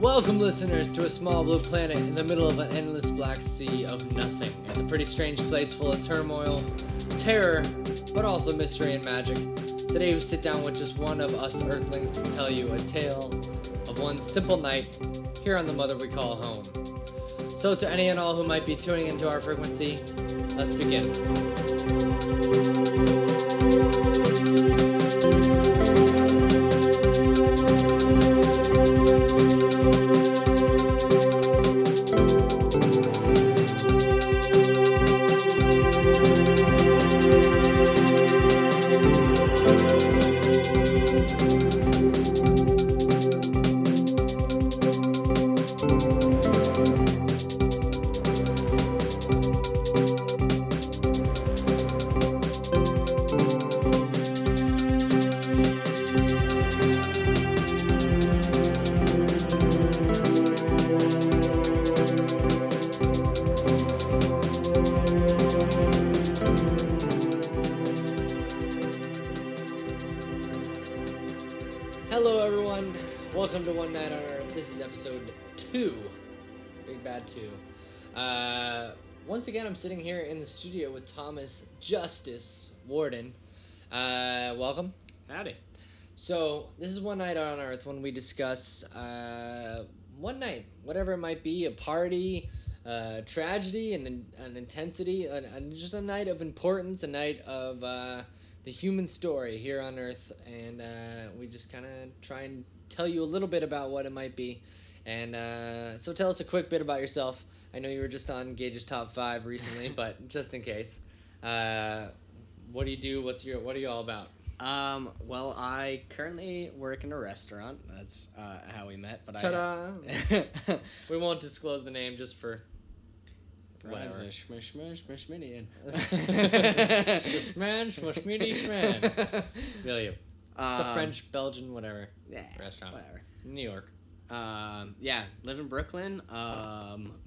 Welcome, listeners, to a small blue planet in the middle of an endless black sea of nothing. It's a pretty strange place full of turmoil, terror, but also mystery and magic. Today we sit down with just one of us Earthlings to tell you a tale of one simple night here on the mother we call home. So to any and all who might be tuning into our frequency, let's begin. I'm sitting here in the studio with Thomas Justice Warden. Welcome. Howdy. So this is One Night on Earth when we discuss one night, whatever it might be, a party, tragedy, and an intensity, just a night of importance, a night of the human story here on Earth, and we just kind of try and tell you a little bit about what it might be. And so tell us a quick bit about yourself. I know you were just on Gage's Top 5 recently, but just in case. What do you do? What are you all about? Well, I currently work in a restaurant. That's how we met. But ta-da! We won't disclose the name just for... whatever. Shmish, shmish, shmish, minion. Shmish, shmish, minion, shmish. Really. It's a French, Belgian, whatever restaurant. Whatever. New York. Live in Brooklyn,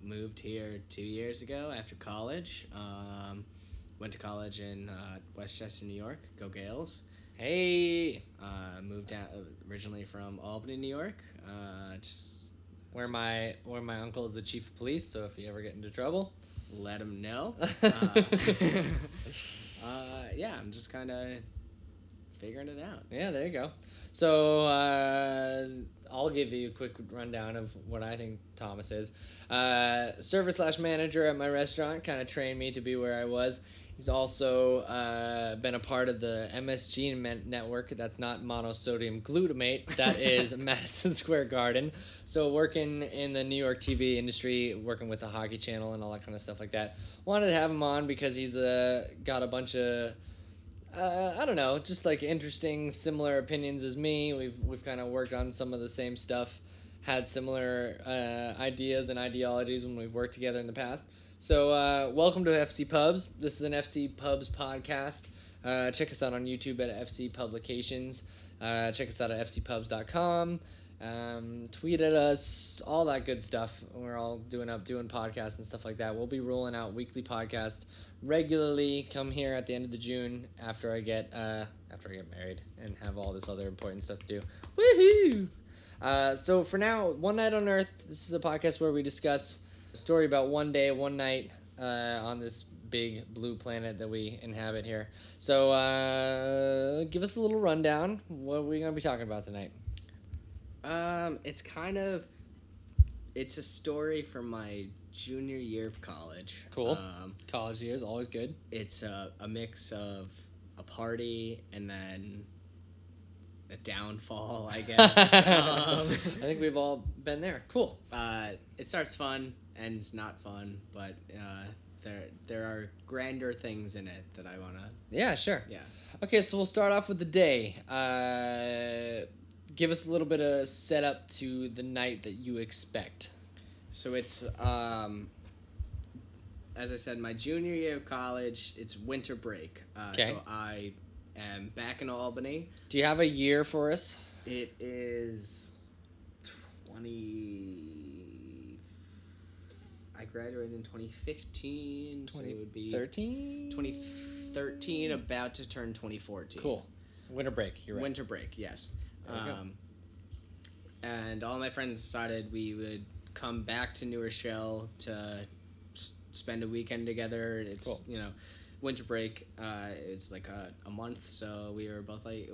moved here 2 years ago after college, went to college in, Westchester, New York, go Gales. Hey! Moved down originally from Albany, New York, where my uncle is the chief of police, so if you ever get into trouble, let him know. I'm just kind of figuring it out. Yeah, there you go. So, I'll give you a quick rundown of what I think Thomas is. Server/manager at my restaurant, kind of trained me to be where I was. He's also been a part of the MSG network. That's not monosodium glutamate. That is Madison Square Garden. So working in the New York TV industry, working with the Hockey Channel and all that kind of stuff like that. Wanted to have him on because he's got a bunch of... I don't know, just like interesting, similar opinions as me. We've kind of worked on some of the same stuff, had similar ideas and ideologies when we've worked together in the past. So welcome to FC Pubs. This is an FC Pubs podcast. Check us out on YouTube at FC Publications. Check us out at fcpubs.com. Tweet at us, all that good stuff. We're all doing podcasts and stuff like that. We'll be rolling out weekly podcasts regularly. Come here at the end of the June after I get married and have all this other important stuff to do. Woohoo! So for now, One Night on Earth. This is a podcast where we discuss a story about one day, one night on this big blue planet that we inhabit here. So give us a little rundown. What are we gonna be talking about tonight? It's a story from my junior year of college. Cool. College year is always good. It's a mix of a party and then a downfall, I guess. I think we've all been there. Cool. It starts fun, ends not fun, but there are grander things in it that I want to... Yeah, sure. Yeah. Okay, so we'll start off with the day. Give us a little bit of setup to the night that you expect. So it's, as I said, my junior year of college. It's winter break. So I am back in Albany. Do you have a year for us? It is 20... I graduated in 2015, so it would be... 2013, about to turn 2014. Cool. Winter break, you're right. Winter break, yes. and all my friends decided we would come back to New Rochelle to spend a weekend together. It's cool. You know, winter break is like a month, so we were both like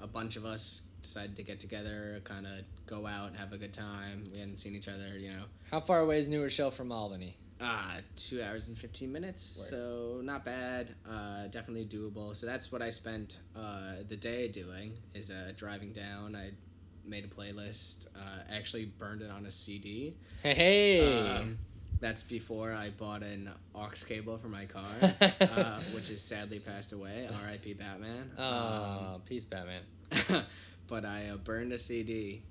a bunch of us decided to get together, kind of go out, have a good time. We hadn't seen each other, you know. How far away is New Rochelle from Albany? 2 hours and 15 minutes, Word. So not bad, definitely doable. So that's what I spent the day doing, is driving down. I made a playlist, actually burned it on a CD. Hey! That's before I bought an aux cable for my car, which has sadly passed away, R.I.P. Batman. Peace, Batman. But I burned a CD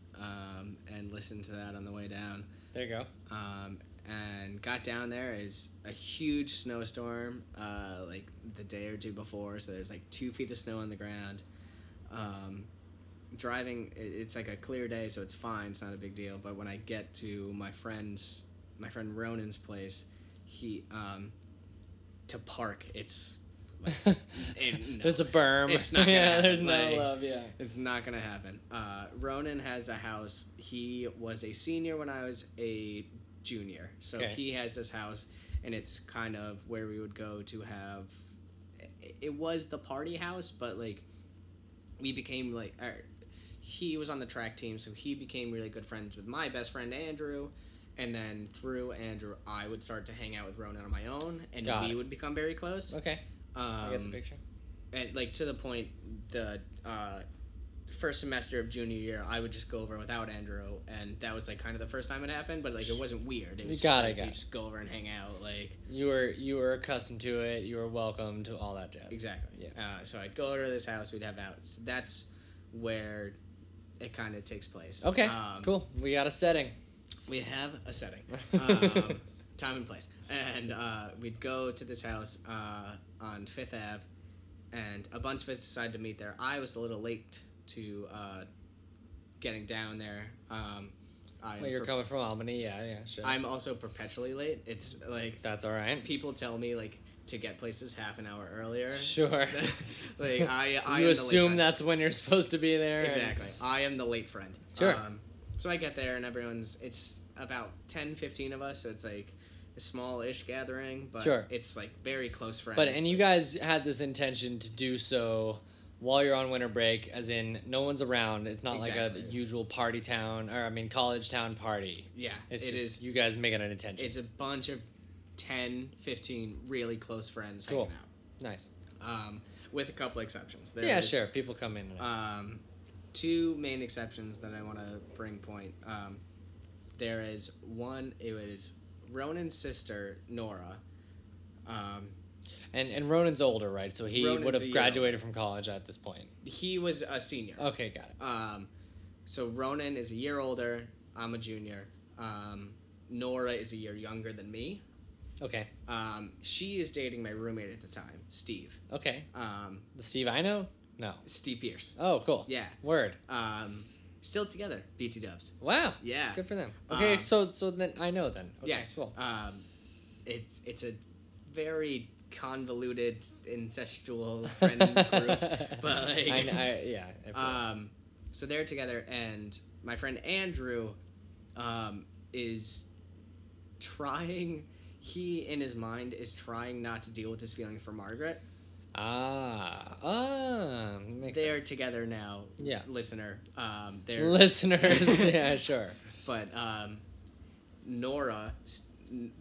and listened to that on the way down. There you go. And got down there. Is a huge snowstorm, like the day or two before, so there's like 2 feet of snow on the ground. Driving, it's like a clear day, so it's fine, it's not a big deal. But when I get to my friend Ronan's place, he to park, it's like, no, there's a berm, it's not gonna happen. There's no love, it's not gonna happen. Ronan has a house. He was a senior when I was a junior, so okay. He has this house, and it's kind of where we would go to have, it was the party house, but like we became like, he was on the track team, so he became really good friends with my best friend Andrew, and then through Andrew I would start to hang out with Ronan on my own, and we would become very close. Okay. I get the picture. And like to the point, the first semester of junior year, I would just go over without Andrew, and that was like kind of the first time it happened, but like it wasn't weird. It was you just go over and hang out. Like you were accustomed to it. You were welcome to all that jazz. Exactly. Yeah. So I'd go over to this house. We'd have outs. That's where it kind of takes place. Okay. Cool. We got a setting. We have a setting. Time and place, and we'd go to this house on Fifth Ave, and a bunch of us decided to meet there. I was a little late to getting down there. You're coming from Albany, yeah, sure. I'm also perpetually late. It's like, that's all right. People tell me like to get places half an hour earlier. Sure. Like I you assume that's when you're supposed to be there. Exactly. And I am the late friend. Sure. So I get there and it's about 10, 15 of us, so it's like a small-ish gathering, but sure. It's like very close friends. But and you guys had this intention to do so while you're on winter break, as in no one's around. It's not like a usual party town, college town party. Yeah. It is you guys making an intention. It's a bunch of 10, 15 really close friends hanging out. Nice. With a couple exceptions. Sure. People come in and out. Two main exceptions that I want to bring point. There is one, it was Ronan's sister, Nora. And Ronan's older, right? So he would have graduated from college at this point. He was a senior. Okay, got it. So Ronan is a year older. I'm a junior. Nora is a year younger than me. Okay. She is dating my roommate at the time, Steve. Okay. The Steve I know? No. Steve Pierce. Oh, cool. Yeah. Word. Still together, BT Dubs. Wow. Yeah. Good for them. Okay, so then I know then. Okay, yes. Cool. It's a very convoluted incestual friend group, but like so they're together, and my friend Andrew is trying, he in his mind is trying not to deal with his feelings for Margaret. Makes they're sense. Together now. Yeah. They're listeners. Yeah, sure. But Nora,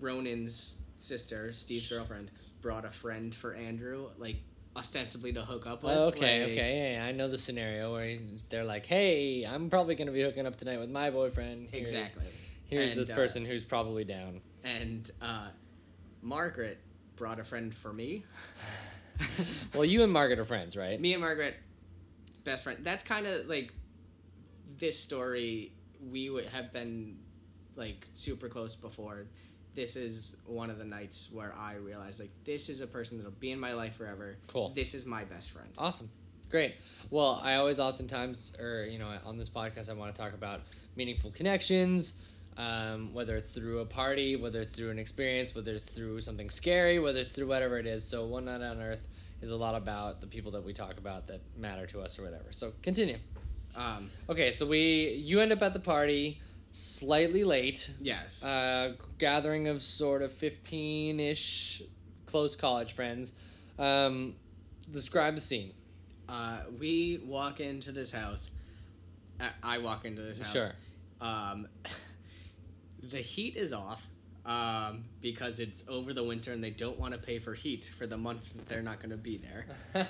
Ronan's sister, Steve's girlfriend, brought a friend for Andrew, like ostensibly to hook up with. Oh, okay. Yeah, I know the scenario where they're like, "Hey, I'm probably gonna be hooking up tonight with my boyfriend." Exactly. Here's this person who's probably down. And Margaret brought a friend for me. Well, you and Margaret are friends, right? Me and Margaret, best friend. That's kind of like this story. We would have been like super close before. This is one of the nights where I realized, like, this is a person that'll be in my life forever. Cool. This is my best friend. Awesome. Great. Well, I always oftentimes, on this podcast, I want to talk about meaningful connections, whether it's through a party, whether it's through an experience, whether it's through something scary, whether it's through whatever it is. So One Night on Earth is a lot about the people that we talk about that matter to us or whatever. So continue. Okay, so you end up at the party slightly late. Yes. Gathering of sort of 15-ish close college friends. Describe the scene. We walk into this house. I walk into this house. Sure. The heat is off because it's over the winter and they don't want to pay for heat for the month that they're not going to be there.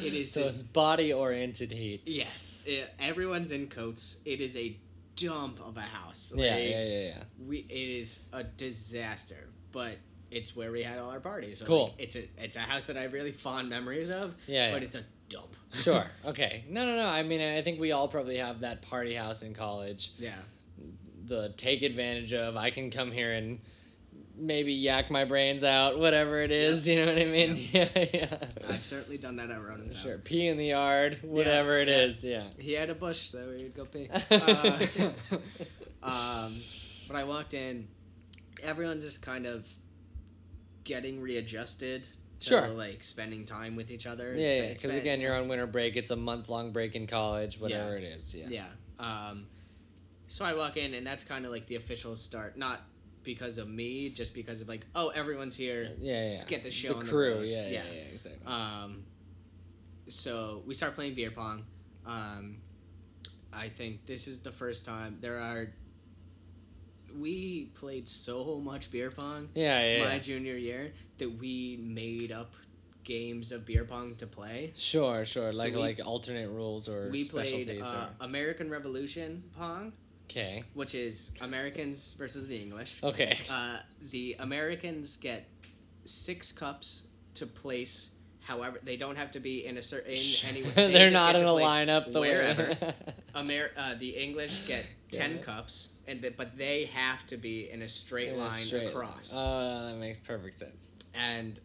It's body-oriented heat. Yes. Everyone's in coats. It is a dump of a house. It is a disaster, but it's where we had all our parties. So cool. It's a house that I have really fond memories of, but it's a dump. Sure. Okay. No. I mean, I think we all probably have that party house in college. Yeah. The take advantage of, I can come here and maybe yak my brains out, whatever it is, you know what I mean? Yeah. I've certainly done that at Ronan's house. Sure, pee in the yard, whatever it is, He had a bush, so he'd go pee. But I walked in, everyone's just kind of getting readjusted to, spending time with each other. Yeah, because, again, you're on winter break, it's a month-long break in college, whatever it is, Yeah. So I walk in, and that's kind of like the official start. Not because of me, just because of everyone's here. Yeah. Let's get the show on the road. The crew, yeah, exactly. So we start playing beer pong. I think this is the first time we played so much beer pong. My junior year that we made up games of beer pong to play. Sure. So like alternate rules or specialties. We played American Revolution Pong. Okay. Which is Americans versus the English. Okay. The Americans get 6 cups to place however. They don't have to be in a certain... They're not in a lineup. Wherever. The English get 10 cups, but they have to be in a straight line across. Oh, that makes perfect sense. And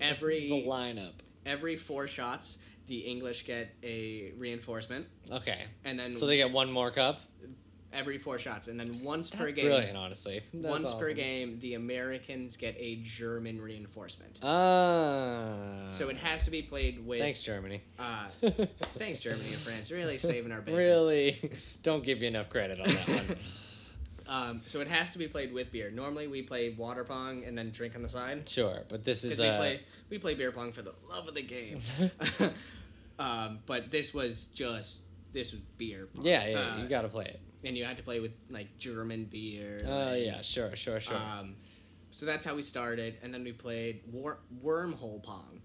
every... the lineup. Every 4 shots, the English get a reinforcement. Okay. And then... so they get 1 more cup? Every 4 shots, and then once per game... That's brilliant, honestly. Once per game, the Americans get a German reinforcement. Ah. So it has to be played with... Thanks, Germany. Thanks, Germany and France. Really saving our bacon. Really. Don't give you enough credit on that one. So it has to be played with beer. Normally we play water pong and then drink on the side. Sure, but this is... We play beer pong for the love of the game. But this was beer pong. Yeah, you gotta play it. And you had to play with, German beer. Sure. So that's how we started, and then we played Wormhole Pong,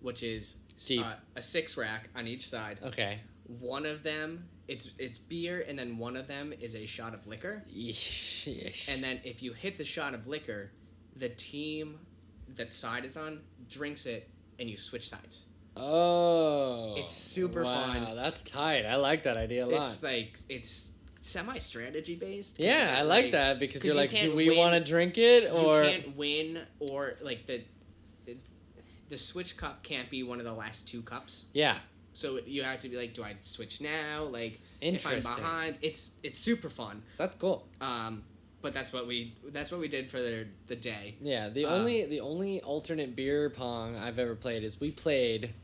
which is a 6-rack on each side. Okay. One of them, it's beer, and then one of them is a shot of liquor. Yeesh. And then if you hit the shot of liquor, the team that side it's on drinks it, and you switch sides. Oh. It's super fun. Wow, that's tight. I like that idea a lot. It's semi-strategy based. Yeah, I like that because you're do we want to drink it or... You can't win or, the switch cup can't be one of the last 2 cups. Yeah. So you have to be do I switch now? Interesting. If I'm behind... It's super fun. That's cool. But that's what we did for the day. Yeah, the only alternate beer pong I've ever played is we played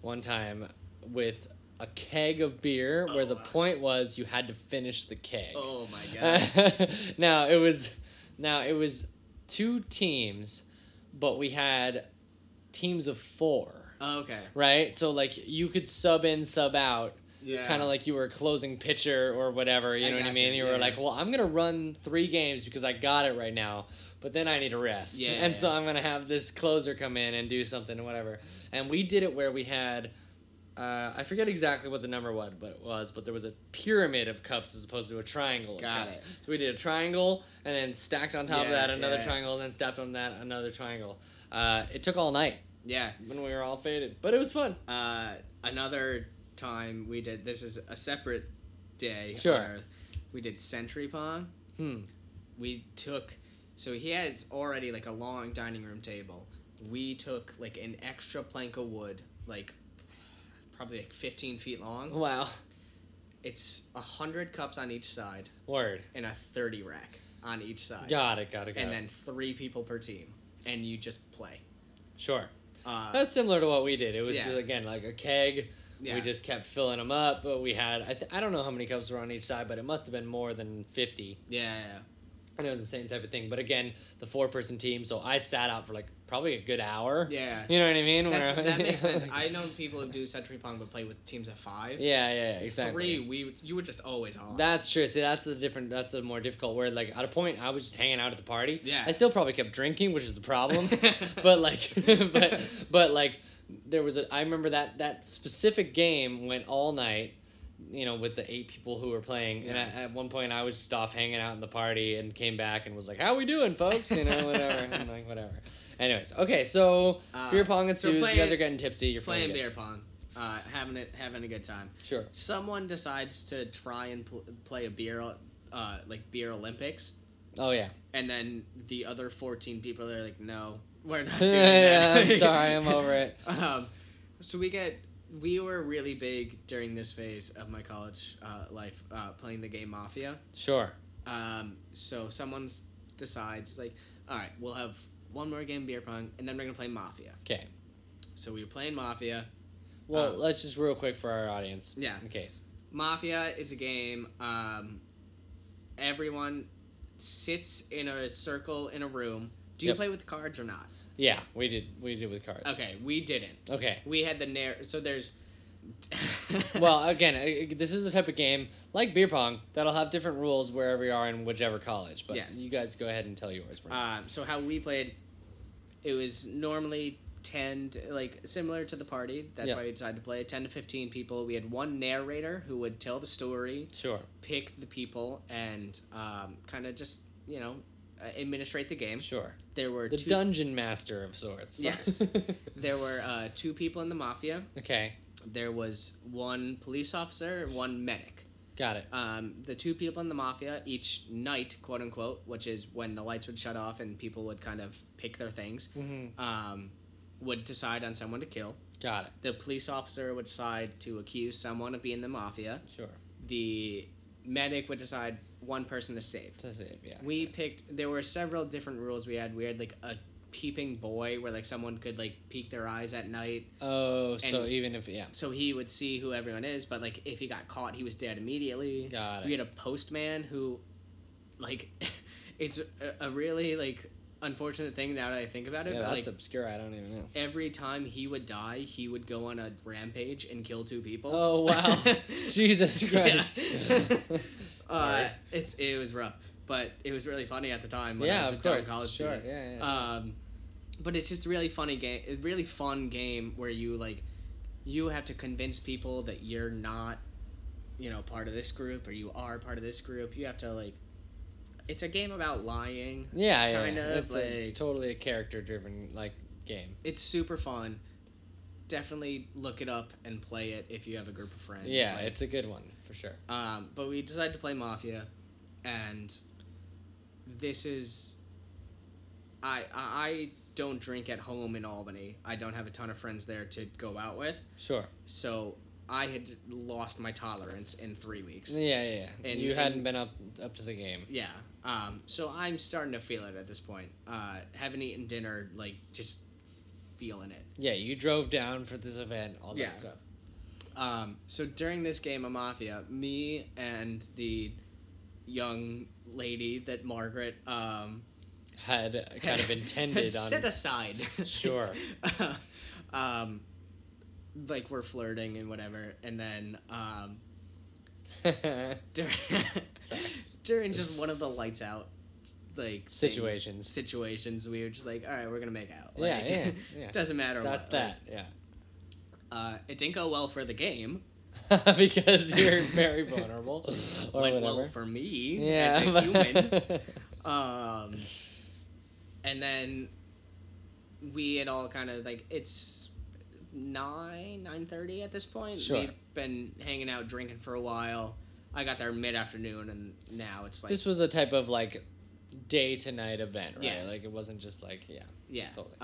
one time with a keg of beer where the point was you had to finish the keg. Oh my god. Now it was 2 teams, but we had teams of 4. Oh, okay. Right? So you could sub in, sub out. Yeah. Kind of you were a closing pitcher or whatever, you know what I mean? You were well, I'm going to run 3 games because I got it right now, but then I need a rest. Yeah. And so I'm going to have this closer come in and do something or whatever. And we did it where we had, I forget exactly what the number was, but there was a pyramid of cups as opposed to a triangle of cups. Got it. So we did a triangle and then stacked on top of that another triangle and then stacked on that another triangle. It took all night. Yeah. When we were all faded. But it was fun. Another... time we did this is a separate day. Sure. On Earth. We did Century Pong. We took he has already a long dining room table. We took an extra plank of wood, probably 15 feet long. Wow. It's 100 cups on each side. Word. And a 30-rack on each side. Got it. And then 3 people per team, and you just play. Sure. That's similar to what we did. It was just, again a keg. Yeah. We just kept filling them up. But we had, I don't know how many cups were on each side, but it must have been more than 50. Yeah. And it was the same type of thing. But again, the four-person team, so I sat out for like probably a good hour. Yeah. You know what I mean? That makes sense. I know people who do Century Pong but play with teams of five. Yeah, exactly. Three, you were just always on. That's true. See, that's the more difficult word. Like, at a point, I was just hanging out at the party. Yeah. I still probably kept drinking, which is the problem. but there was I remember that specific game went all night, you know, with the eight people who were playing. Yeah. And at one point I was just off hanging out in the party and came back and was like, how we doing, folks? You know, whatever. I'm like, whatever. Anyways. Okay. So beer pong ensues. You guys are getting tipsy. You're playing beer pong, having a good time. Sure. Someone decides to try and play a beer Olympics. Oh yeah. And then the other 14 people are like, no, we're not doing that. I'm sorry. I'm over it. So we were really big during this phase of my college life, playing the game Mafia. Sure. So someone decides, like, all right, we'll have one more game of beer pong, and then we're going to play Mafia. Okay. So we were playing Mafia. Well, let's just real quick for our audience. Yeah. In case. Mafia is a game. Everyone sits in a circle in a room. Do you play with cards or not? Yeah, we did. We did with cards. Okay, we didn't. Okay, we had the so there's. Well, again, this is the type of game like beer pong that'll have different rules wherever you are in whichever college. But yes. You guys go ahead and tell yours. So how we played, it was normally 10, similar to the party. That's why we decided to play 10 to 15 people. We had one narrator who would tell the story. Sure. Pick the people and kind of just administrate the game. Sure. There were the dungeon master of sorts. Yes. There were two people in the Mafia. Okay. There was one police officer, one medic. Got it. The two people in the Mafia each night, quote unquote, which is when the lights would shut off and people would kind of pick their things, would decide on someone to kill. Got it. The police officer would decide to accuse someone of being the Mafia. Sure. The medic would decide one person is saved. We picked. There were several different rules we had. We had a peeping boy where someone could peek their eyes at night. Oh, so even if so he would see who everyone is, but if he got caught, he was dead immediately. Got it. We had a postman who, it's a really unfortunate thing now that I think about it. Yeah, but that's obscure. I don't even know. Every time he would die, he would go on a rampage and kill two people. Oh wow! Jesus Christ. It was rough, but it was really funny at the time. When I was a college student. Sure. Yeah. But it's just a really funny game. A really fun game where you you have to convince people that you're not, part of this group or you are part of this group. You have to It's a game about lying. Yeah. Kind of. It's totally a character-driven game. It's super fun. Definitely look it up and play it if you have a group of friends. Yeah, it's a good one for sure. But we decided to play Mafia, and this is I don't drink at home in Albany. I don't have a ton of friends there to go out with. Sure. So I had lost my tolerance in 3 weeks. Yeah. And you hadn't been up to the game. Yeah. So I'm starting to feel it at this point. Haven't eaten dinner, just feeling it. Yeah, you drove down for this event, all that stuff. So during this game of Mafia, me and the young lady that Margaret had kind of intended on set aside. Sure. We're flirting and whatever, and then during just one of the lights out situations we were just all right, we're gonna make out. Yeah. Doesn't matter. That's what, it didn't go well for the game because you're very vulnerable. Or went whatever. Well for me as a human. And then we had all kind of it's 9:30 at this point. Sure. We've been hanging out drinking for a while. I got there mid-afternoon, and now it's this was a type of day to night event, right? Yes. It wasn't just yeah, totally.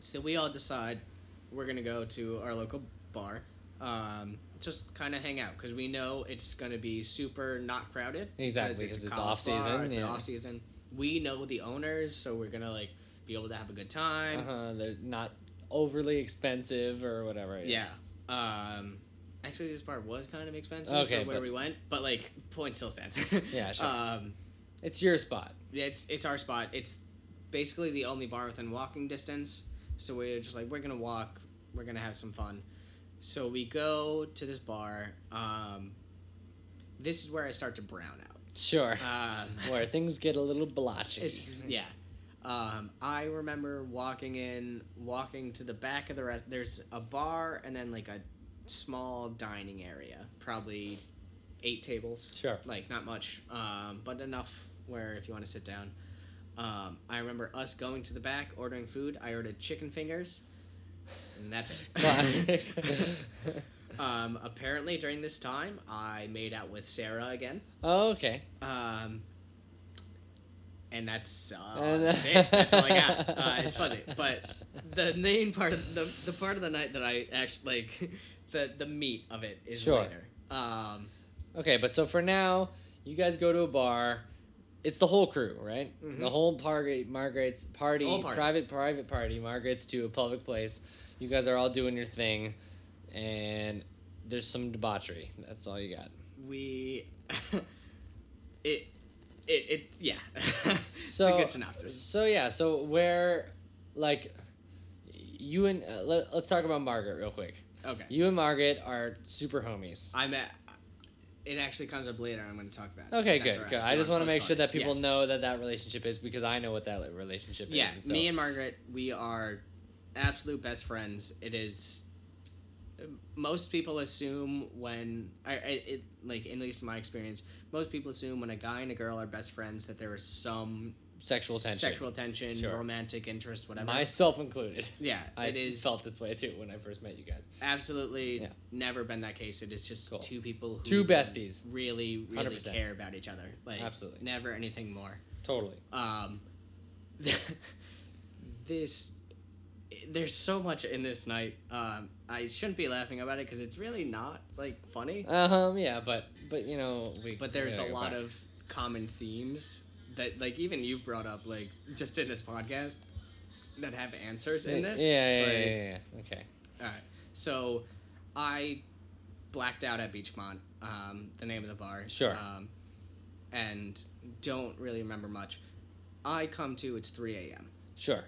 So we all decide we're gonna go to our local bar, just kind of hang out because we know it's gonna be super not crowded. Exactly, because it's off season. It's off season. We know the owners, so we're gonna be able to have a good time. They're not overly expensive or whatever. Yeah. Actually, this bar was kind of expensive for where we went, but like point still stands. Yeah, sure. It's your spot. Yeah, it's our spot. It's basically the only bar within walking distance. So we're just like, we're gonna walk. We're gonna have some fun. So we go to this bar. This is where I start to brown out. Sure. Where things get a little blotchy. Yeah. I remember walking to the back of the restaurant. There's a bar and then like a small dining area, probably 8 tables. Sure. Like not much, but enough where if you want to sit down. I remember us going to the back, ordering food. I ordered chicken fingers, and that's it. Classic. Apparently during this time, I made out with Sarah again. Oh, okay. And that's it. That's all I got. It's fuzzy, but the main part of the part of the night that I actually like, the meat of it is later. Okay, but so for now, you guys go to a bar. It's the whole crew, right? Mm-hmm. The whole Margaret's party, private party. Margaret's to a public place. You guys are all doing your thing, and there's some debauchery. That's all you got. Yeah. So, it's a good synopsis. So where, like, you and, let's talk about Margaret real quick. Okay. You and Margaret are super homies. It actually comes up later, I'm going to talk about it. Okay, good. Right. Good. I just want to make sure that people know that relationship is, because I know what that relationship is. Yeah, me and Margaret, we are absolute best friends. It is, most people assume when, at least in my experience, most people assume when a guy and a girl are best friends that there is some sexual tension, sure. Romantic interest, whatever. Myself included. Yeah, I felt this way too when I first met you guys. Absolutely, yeah. Never been that case. It is just two people, two besties, really, really 100%. Care about each other. Like, absolutely, never anything more. Totally. There's so much in this night. I shouldn't be laughing about it because it's really not like funny. Yeah, but you know we. But there's a lot of common themes that like even you've brought up like just in this podcast that have answers in this. Yeah. Okay. All right. So I blacked out at Beachmont, the name of the bar. Sure. And don't really remember much. I come to, it's 3 a.m. Sure.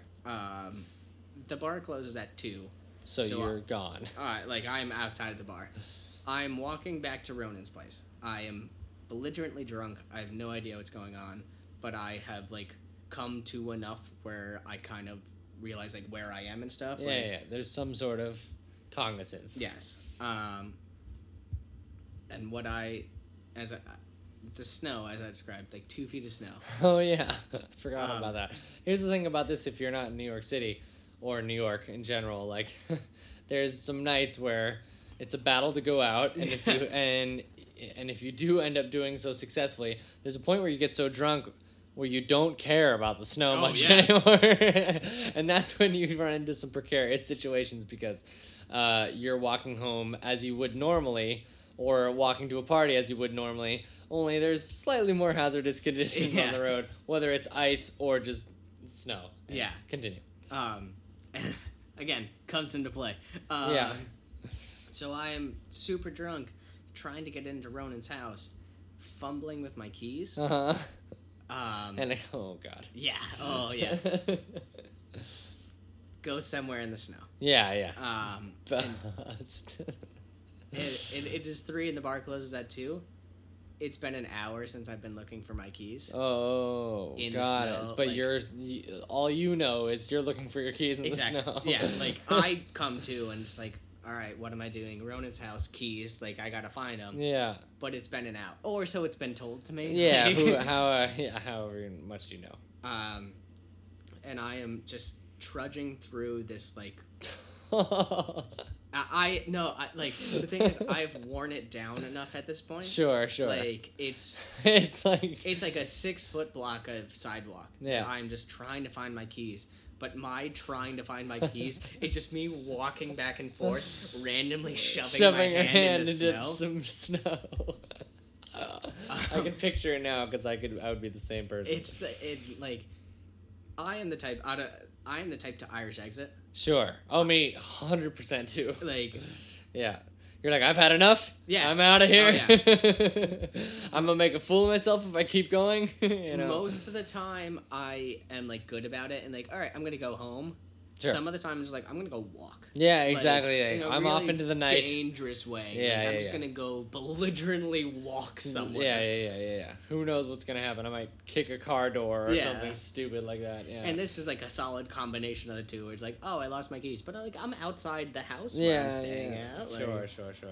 The bar closes at 2. So you're gone. All right. Like I'm outside of the bar. I'm walking back to Ronan's place. I am belligerently drunk. I have no idea what's going on. But I have, like, come to enough where I kind of realize, like, where I am and stuff. Yeah. There's some sort of cognizance. Yes. And what the snow, as I described, like 2 feet of snow. Oh, yeah. Forgot about that. Here's the thing about this if you're not in New York City or New York in general. Like, there's some nights where it's a battle to go out, and if you do end up doing so successfully, there's a point where you get so drunk where you don't care about the snow much anymore. And that's when you run into some precarious situations because you're walking home as you would normally or walking to a party as you would normally, only there's slightly more hazardous conditions on the road, whether it's ice or just snow. And continue. Again, comes into play. So I am super drunk, trying to get into Ronan's house, fumbling with my keys. Uh-huh. Oh, God. Yeah. Oh, yeah. Go somewhere in the snow. Yeah. It is 3 and the bar closes at 2. It's been an hour since I've been looking for my keys. Oh, got it. But like, all you know is you're looking for your keys in the snow. Yeah, like, I come to and it's like, all right, what am I doing? Ronan's house, keys, like, I gotta find them. Yeah. But it's been an hour. Or so it's been told to me. Yeah, however much you know. And I am just trudging through this, like... the thing is, I've worn it down enough at this point. Sure. Like, It's like a 6-foot block of sidewalk. Yeah. I'm just trying to find my keys. But my trying to find my keys is just me walking back and forth, randomly shoving my hand into some snow. I can picture it now because I would be the same person. I am the type to Irish exit. Sure. Me 100% too. Like Yeah. You're like, I've had enough. Yeah. I'm out of here. Oh, yeah. I'm going to make a fool of myself if I keep going. You know? Most of the time, I am, like, good about it and, like, all right, I'm going to go home. Sure. Some of the time, I'm just like, I'm going to go walk. Yeah, exactly. Like, you know, I'm really off into the night. Dangerous way. Yeah, like, yeah, I'm just going to go belligerently walk somewhere. Yeah. Who knows what's going to happen? I might kick a car door or something stupid like that. Yeah. And this is like a solid combination of the two where it's like, oh, I lost my keys. But like I'm outside the house where I'm staying at. Like, sure.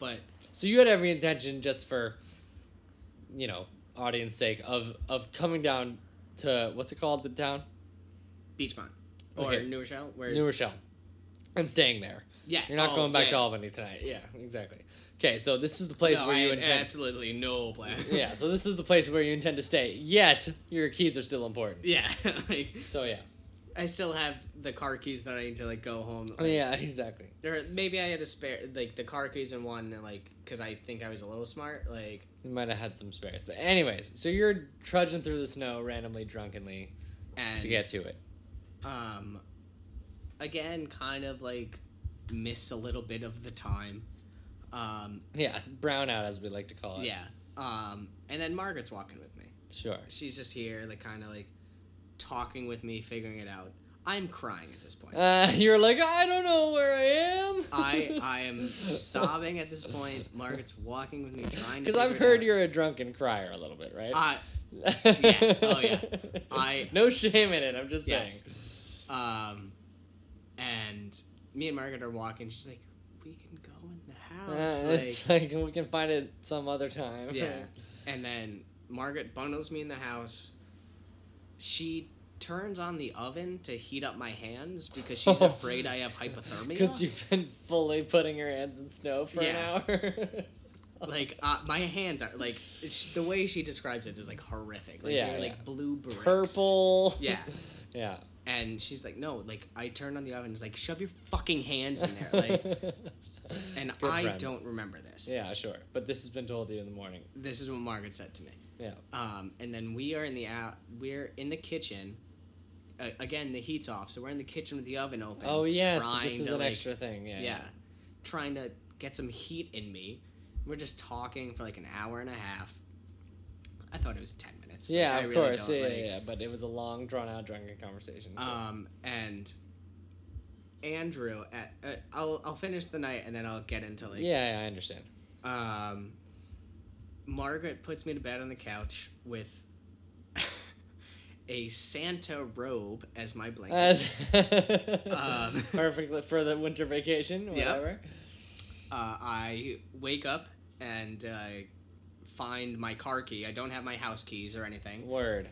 But so you had every intention just for, you know, audience sake of coming down to, what's it called, the town? Beachmont. Or New Rochelle? New Rochelle. And staying there. Yeah. You're not going back to Albany tonight. Yeah, exactly. Okay, so this is the place where you intend... absolutely no plan. Yeah, so this is the place where you intend to stay, yet your keys are still important. Yeah. Like, so, yeah. I still have the car keys that I need to, like, go home. Like, yeah, exactly. Or maybe I had a spare, like, the car keys in one, and, like, because I think I was a little smart, like... You might have had some spares. But anyways, so you're trudging through the snow randomly, drunkenly, and to get to it. Again, kind of like miss a little bit of the time. Brownout as we like to call it. Yeah. And then Margaret's walking with me. Sure. She's just here, like kind of like talking with me, figuring it out. I'm crying at this point. You're like, I don't know where I am. I am sobbing at this point. Margaret's walking with me, trying to. Because I've heard you're a drunken crier a little bit, right? Yeah. Oh yeah. No shame in it. I'm just saying. And me and Margaret are walking. She's like, we can go in the house. It's like, we can find it some other time. Yeah. And then Margaret bundles me in the house. She turns on the oven to heat up my hands because she's afraid I have hypothermia. Because you've been fully putting your hands in snow for an hour. Like, my hands are, like, it's, the way she describes it is, like, horrific. Like, they're, like, blue bricks. Purple. Yeah. Yeah. And she's like, no, like, I turned on the oven and was like, shove your fucking hands in there. Like, and I don't remember this. Yeah, sure. But this has been told to you in the morning. This is what Margaret said to me. Yeah. And then we are in the kitchen. Again, the heat's off, so we're in the kitchen with the oven open. Oh, yeah, so this is an extra thing. Yeah. Trying to get some heat in me. We're just talking for, like, an hour and a half. I thought it was 10 minutes. Like, yeah, of course. Really but it was a long, drawn-out, drunken conversation. So. And Andrew, I'll finish the night and then I'll get into like. Yeah, I understand. Margaret puts me to bed on the couch with a Santa robe as my blanket. Perfectly for the winter vacation, whatever. Yep. I wake up and. Find my car key. I don't have my house keys or anything. Word.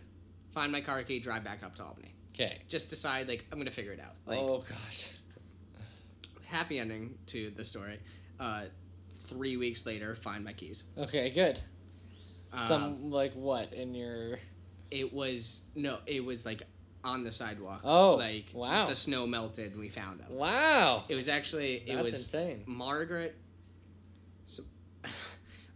Find my car key, drive back up to Albany. Okay. Just decide, like, I'm going to figure it out. Like, oh, gosh. Happy ending to the story. 3 weeks later, find my keys. Okay, good. Like, what in your... It was, like, on the sidewalk. Oh, like, wow. The snow melted and we found them. Wow. It was actually... That's insane. Margaret...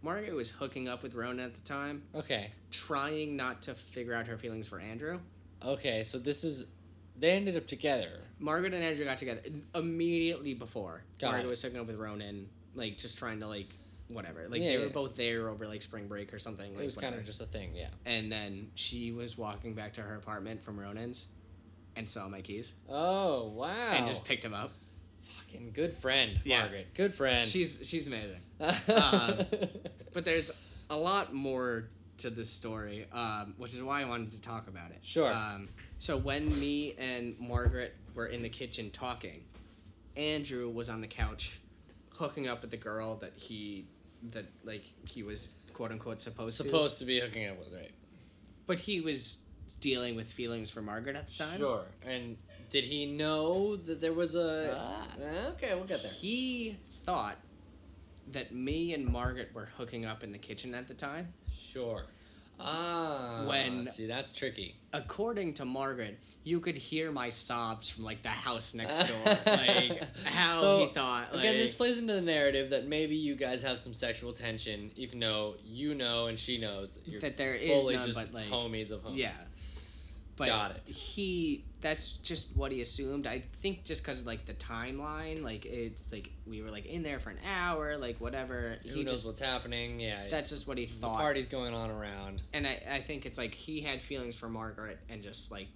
Margaret was hooking up with Ronan at the time. Okay. Trying not to figure out her feelings for Andrew. Okay, so this is... They ended up together. Margaret and Andrew got together immediately before. Margaret was hooking up with Ronan, like, just trying to, like, whatever. Like, they were both there over, like, spring break or something. Like, it was kind of just a thing, yeah. And then she was walking back to her apartment from Ronan's and saw my keys. Oh, wow. And just picked them up. Fucking good friend, Margaret. Good friend. She's amazing. But there's a lot more to this story, which is why I wanted to talk about it. Sure. So when me and Margaret were in the kitchen talking, Andrew was on the couch hooking up with the girl that he was quote unquote supposed to be hooking up with, right? But he was dealing with feelings for Margaret at the time. Sure. And did he know that there was a... okay, we'll get there. He thought that me and Margaret were hooking up in the kitchen at the time. Sure. See, that's tricky. According to Margaret, you could hear my sobs from, like, the house next door. Like, how he thought. Like, again, this plays into the narrative that maybe you guys have some sexual tension, even though you know and she knows that you're that there fully is none, just but, like, homies of homies. Yeah. But that's just what he assumed. I think just because of, like, the timeline, like, it's, like, we were, like, in there for an hour, like, whatever. Who knows what's happening, yeah. That's just what he thought. The party's going on around. And I think it's, like, he had feelings for Margaret and just, like,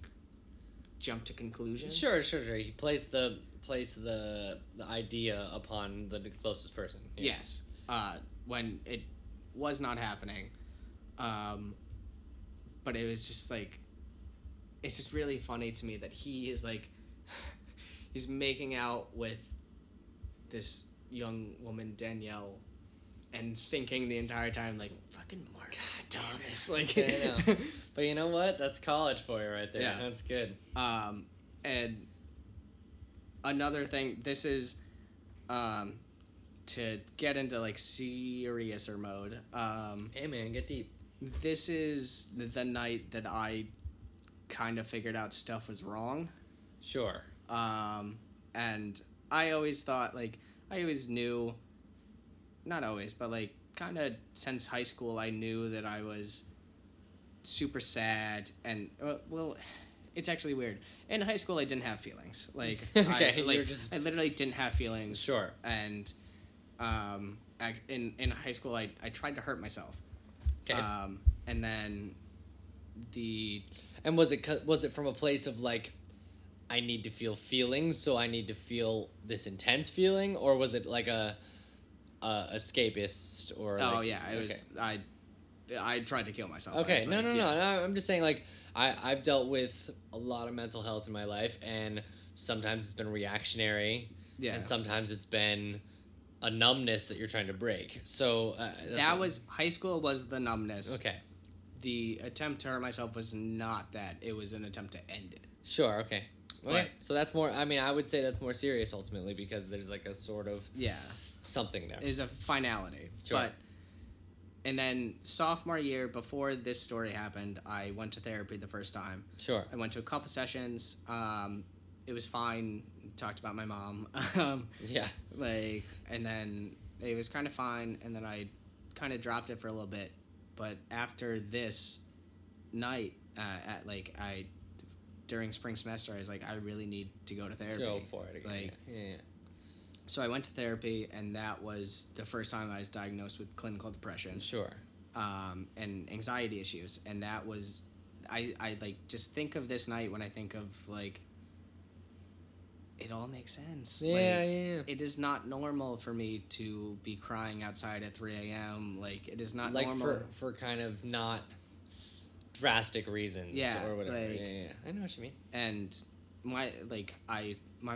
jumped to conclusions. Sure. He placed the idea upon the closest person. Yeah. Yes. When it was not happening. But it was just, like... It's just really funny to me that he is, like, he's making out with this young woman, Danielle, and thinking the entire time, like, fucking Mark Thomas. Like, yeah, I know. But you know what? That's college for you right there. Yeah. That's good. And another thing, this is, to get into, like, seriouser mode. Hey, man, get deep. This is the night that I... kind of figured out stuff was wrong. Sure. And I always thought, like, I always knew, not always, but, like, kind of since high school, I knew that I was super sad and, well, it's actually weird. In high school, I didn't have feelings. Like, okay, I literally didn't have feelings. Sure. And in high school, I tried to hurt myself. Okay. And then the... And was it from a place of, like, I need to feel feelings, so I need to feel this intense feeling, or was it like a escapist or? Oh, like, yeah, it was. I tried to kill myself. Okay, no. I'm just saying, like, I've dealt with a lot of mental health in my life, and sometimes it's been reactionary. Yeah. And sometimes it's been a numbness that you're trying to break. So high school was the numbness. Okay. The attempt to hurt myself was not that. It was an attempt to end it. Sure, okay. But, so that's more... I mean, I would say that's more serious, ultimately, because there's, like, a sort of... Yeah. Something there. There's a finality. Sure. But, and then sophomore year, before this story happened, I went to therapy the first time. Sure. I went to a couple sessions. It was fine. Talked about my mom. Yeah. Like, and then it was kind of fine, and then I kind of dropped it for a little bit. But after this night, during spring semester, I was like, I really need to go to therapy. Go for it again. Like, yeah. So I went to therapy, and that was the first time I was diagnosed with clinical depression. Sure. And anxiety issues, and that was, I like just think of this night when I think of, like, it all makes sense. Yeah, like, yeah. It is not normal for me to be crying outside at 3 a.m. Like, it is not normal. Like, for kind of not drastic reasons or whatever. Like, yeah. I know what you mean. And my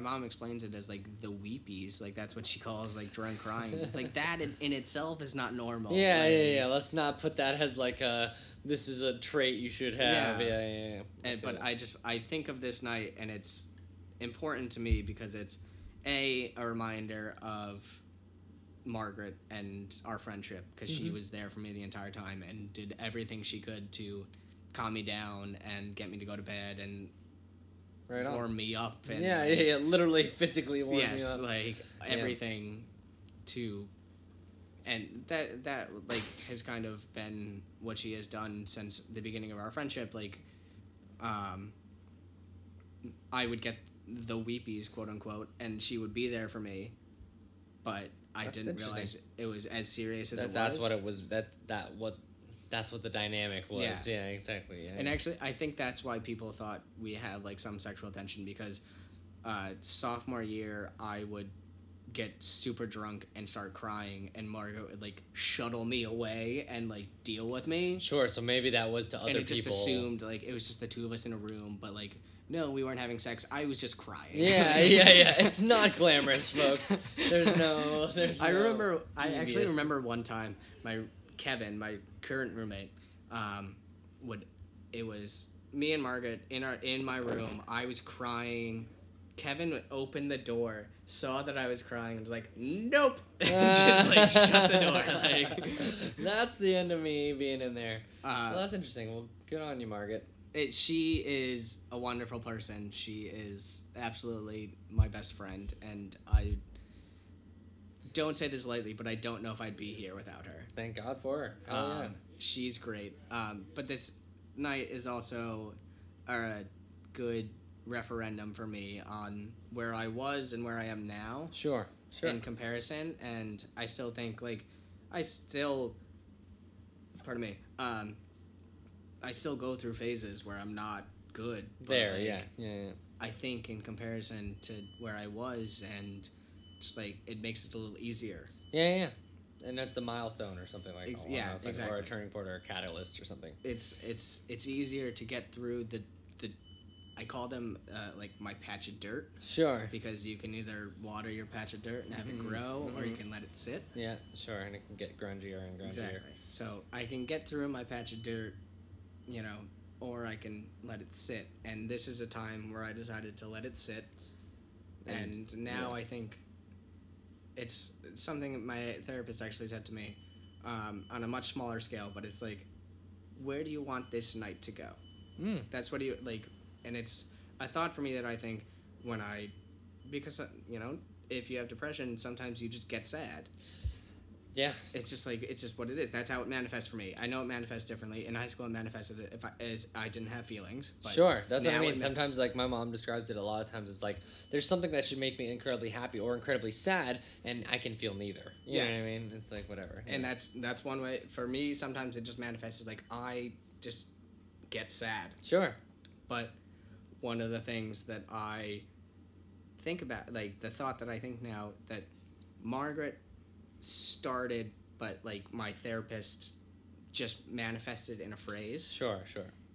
mom explains it as, like, the weepies. Like, that's what she calls, like, drunk crying. It's like, that in itself is not normal. Yeah, like, yeah. Let's not put that as, like, this is a trait you should have. Yeah, yeah, yeah. I think of this night, and it's... important to me because it's a reminder of Margaret and our friendship, because she was there for me the entire time and did everything she could to calm me down and get me to go to bed and warm me up. And, yeah, literally physically warm me up. Yes, like everything to... And that like has kind of been what she has done since the beginning of our friendship. Like, I would get the weepies, quote unquote, and she would be there for me, but I didn't realize it was as serious as it was. That's what it was. That's what the dynamic was. Yeah, exactly. Yeah. And actually, I think that's why people thought we had, like, some sexual tension, because sophomore year I would get super drunk and start crying, and Margaret would, like, shuttle me away and, like, deal with me. Sure. So maybe that was to other people. And it just assumed, like, it was just the two of us in a room, but, like, no, we weren't having sex. I was just crying. Yeah. It's not glamorous, folks. I remember one time my current roommate, it was me and Margaret in my room. I was crying. Kevin would open the door, saw that I was crying, and was like, nope. Just, like, shut the door. Like, that's the end of me being in there. Well, that's interesting. Well, good on you, Margaret. She is a wonderful person. She is absolutely my best friend, and I don't say this lightly, but I don't know if I'd be here without her. Thank God for her. She's great. But this night is also or a good referendum for me on where I was and where I am now. Sure, sure. In comparison, and I still think, like, I still go through phases where I'm not good. There, like, yeah. I think in comparison to where I was, and just, like, it makes it a little easier. Yeah. And that's a milestone or something like that. Yeah, exactly. Or a turning point or a catalyst or something. It's easier to get through the I call them, like, my patch of dirt. Sure. Because you can either water your patch of dirt and have it grow, or you can let it sit. Yeah, sure, and it can get grungier and grungier. Exactly. So I can get through my patch of dirt, you know, or I can let it sit. And this is a time where I decided to let it sit. And now I think it's something my therapist actually said to me, on a much smaller scale, but it's like, where do you want this night to go? That's what you, like... And it's a thought for me that I think when I, because, you know, if you have depression, sometimes you just get sad. Yeah. It's just like, it's just what it is. That's how it manifests for me. I know it manifests differently. In high school, it manifested as I didn't have feelings. But sure. That's what I mean. Sometimes, like, my mom describes it a lot of times. It's like, there's something that should make me incredibly happy or incredibly sad, and I can feel neither. You know what I mean? It's like, whatever. And that's one way. For me, sometimes it just manifests as, like, I just get sad. Sure. But... one of the things that I think about, like, the thought that I think now, that Margaret started, but, like, my therapist just manifested in a phrase. Sure.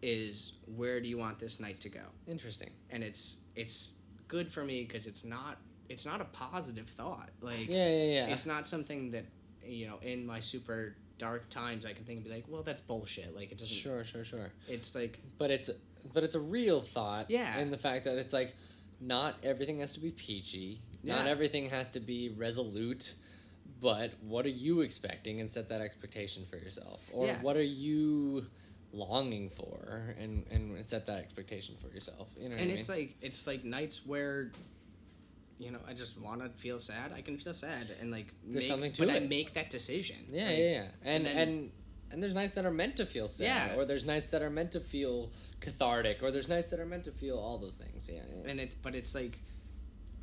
Is, where do you want this night to go? Interesting. And it's good for me because it's not a positive thought. Like, yeah. It's not something that, you know, in my super dark times I can think and be like, well, that's bullshit. Like, it doesn't... Sure. It's like... But it's a real thought. Yeah. And the fact that it's like, not everything has to be peachy. Yeah. Not everything has to be resolute. But what are you expecting, and set that expectation for yourself? Or what are you longing for, and set that expectation for yourself? You know what I mean? And it's like nights where, you know, I just want to feel sad. I can feel sad, and like there's something to it. But I make that decision. Yeah, like, yeah. And there's nights that are meant to feel sad, or there's nights that are meant to feel cathartic, or there's nights that are meant to feel all those things. Yeah. And it's like,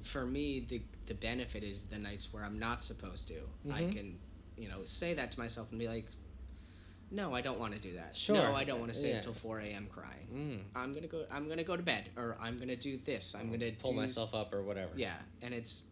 for me, the benefit is the nights where I'm not supposed to. Mm-hmm. I can, you know, say that to myself and be like, no, I don't want to do that. Sure. No, I don't want to stay until 4 a.m. crying. I'm gonna go to bed, or I'm gonna do this. I'm gonna pull myself up, or whatever. Yeah, and it's.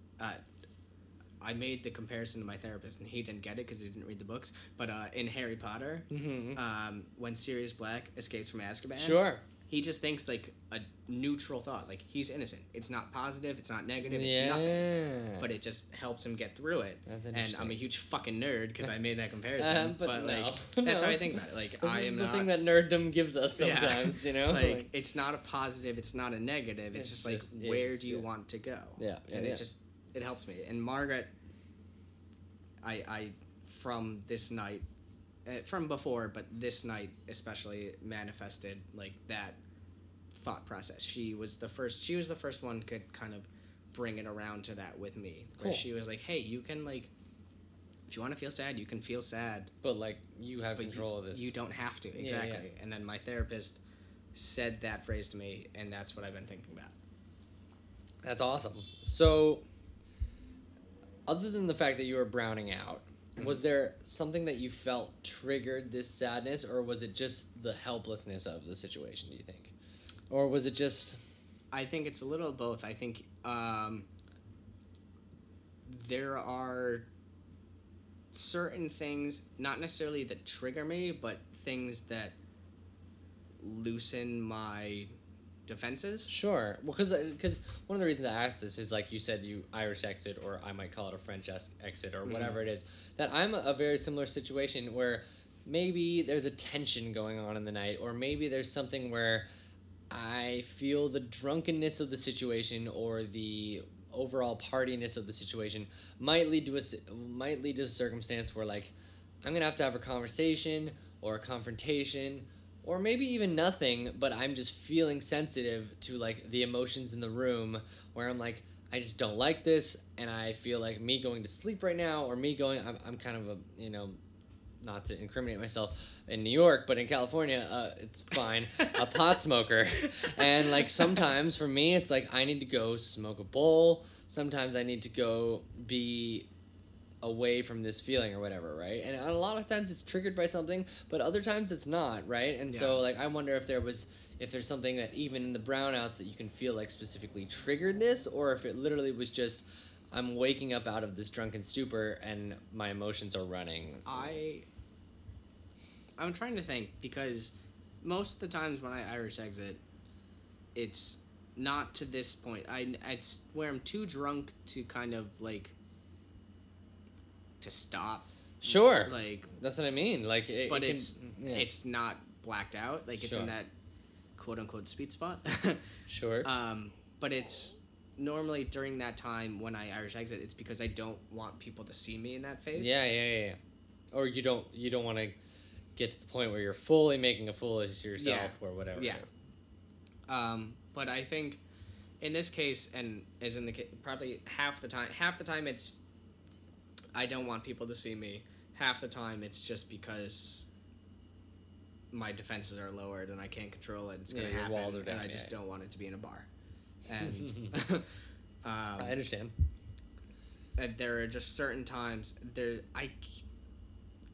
I made the comparison to my therapist, and he didn't get it because he didn't read the books. But in Harry Potter, when Sirius Black escapes from Azkaban, he just thinks like a neutral thought. Like, he's innocent. It's not positive. It's not negative. It's nothing. But it just helps him get through it. And I'm a huge fucking nerd because I made that comparison. But that's how I think about it. Like, this is the thing that nerddom gives us sometimes, you know? Like, it's not a positive. It's not a negative. It's just where do you want to go? Yeah. It helps me. And Margaret, I from this night, from before, but this night especially manifested like that thought process. She was the first one could kind of bring it around to that with me. Cool. Where she was like, hey, you can, like, if you want to feel sad, you can feel sad. But, like, you have control of this. You don't have to. Exactly. Yeah. And then my therapist said that phrase to me, and that's what I've been thinking about. That's awesome. So... other than the fact that you were browning out, was there something that you felt triggered this sadness, or was it just the helplessness of the situation, do you think? Or was it just... I think it's a little of both. I think there are certain things, not necessarily that trigger me, but things that loosen my... defenses? Sure. Well, because one of the reasons I asked this is, like you said, you Irish exit, or I might call it a French exit, or whatever it is, that I'm a very similar situation where maybe there's a tension going on in the night, or maybe there's something where I feel the drunkenness of the situation or the overall partiness of the situation might lead to a circumstance where, like, I'm going to have a conversation or a confrontation, or maybe even nothing, but I'm just feeling sensitive to, like, the emotions in the room, where I'm like, I just don't like this, and I feel like me going to sleep right now, or me going, I'm kind of a, you know, not to incriminate myself in New York, but in California, it's fine, a pot smoker. And like sometimes for me, it's like I need to go smoke a bowl. Sometimes I need to go be away from this feeling or whatever, right? And a lot of times it's triggered by something, but other times it's not, right? And so like I wonder if there's something that even in the brownouts that you can feel like specifically triggered this, or if it literally was just I'm waking up out of this drunken stupor and my emotions are running. I'm trying to think, because most of the times when I Irish exit, it's not to this point. It's where I'm too drunk to kind of like to stop. Sure. Like that's what I mean. Like it, but it's not blacked out. Like it's in that quote unquote sweet spot. Sure. But it's normally during that time when I Irish exit, it's because I don't want people to see me in that phase. Yeah. Or you don't want to get to the point where you're fully making a fool of yourself or whatever it is. But I think in this case, and as in the probably half the time it's I don't want people to see me. Half the time it's just because my defenses are lowered and I can't control it. It's going to happen, your walls are down, and I just don't want it to be in a bar. And I understand. And there are just certain times I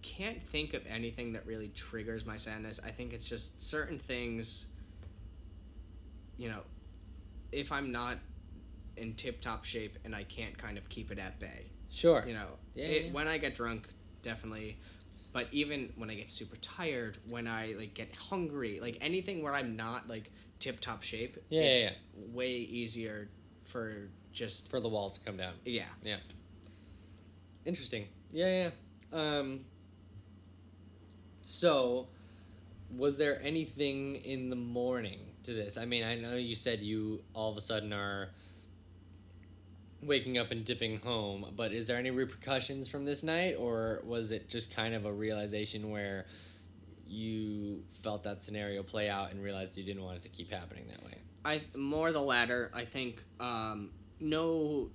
can't think of anything that really triggers my sadness. I think it's just certain things. You know, if I'm not in tip-top shape and I can't kind of keep it at bay. Sure. You know, when I get drunk, definitely. But even when I get super tired, when I like get hungry, like anything where I'm not like tip-top shape, it's way easier for just for the walls to come down. Yeah. Interesting. Yeah. So, was there anything in the morning to this? I mean, I know you said you all of a sudden are waking up and dipping home, but is there any repercussions from this night, or was it just kind of a realization where you felt that scenario play out and realized you didn't want it to keep happening that way? More the latter. I think no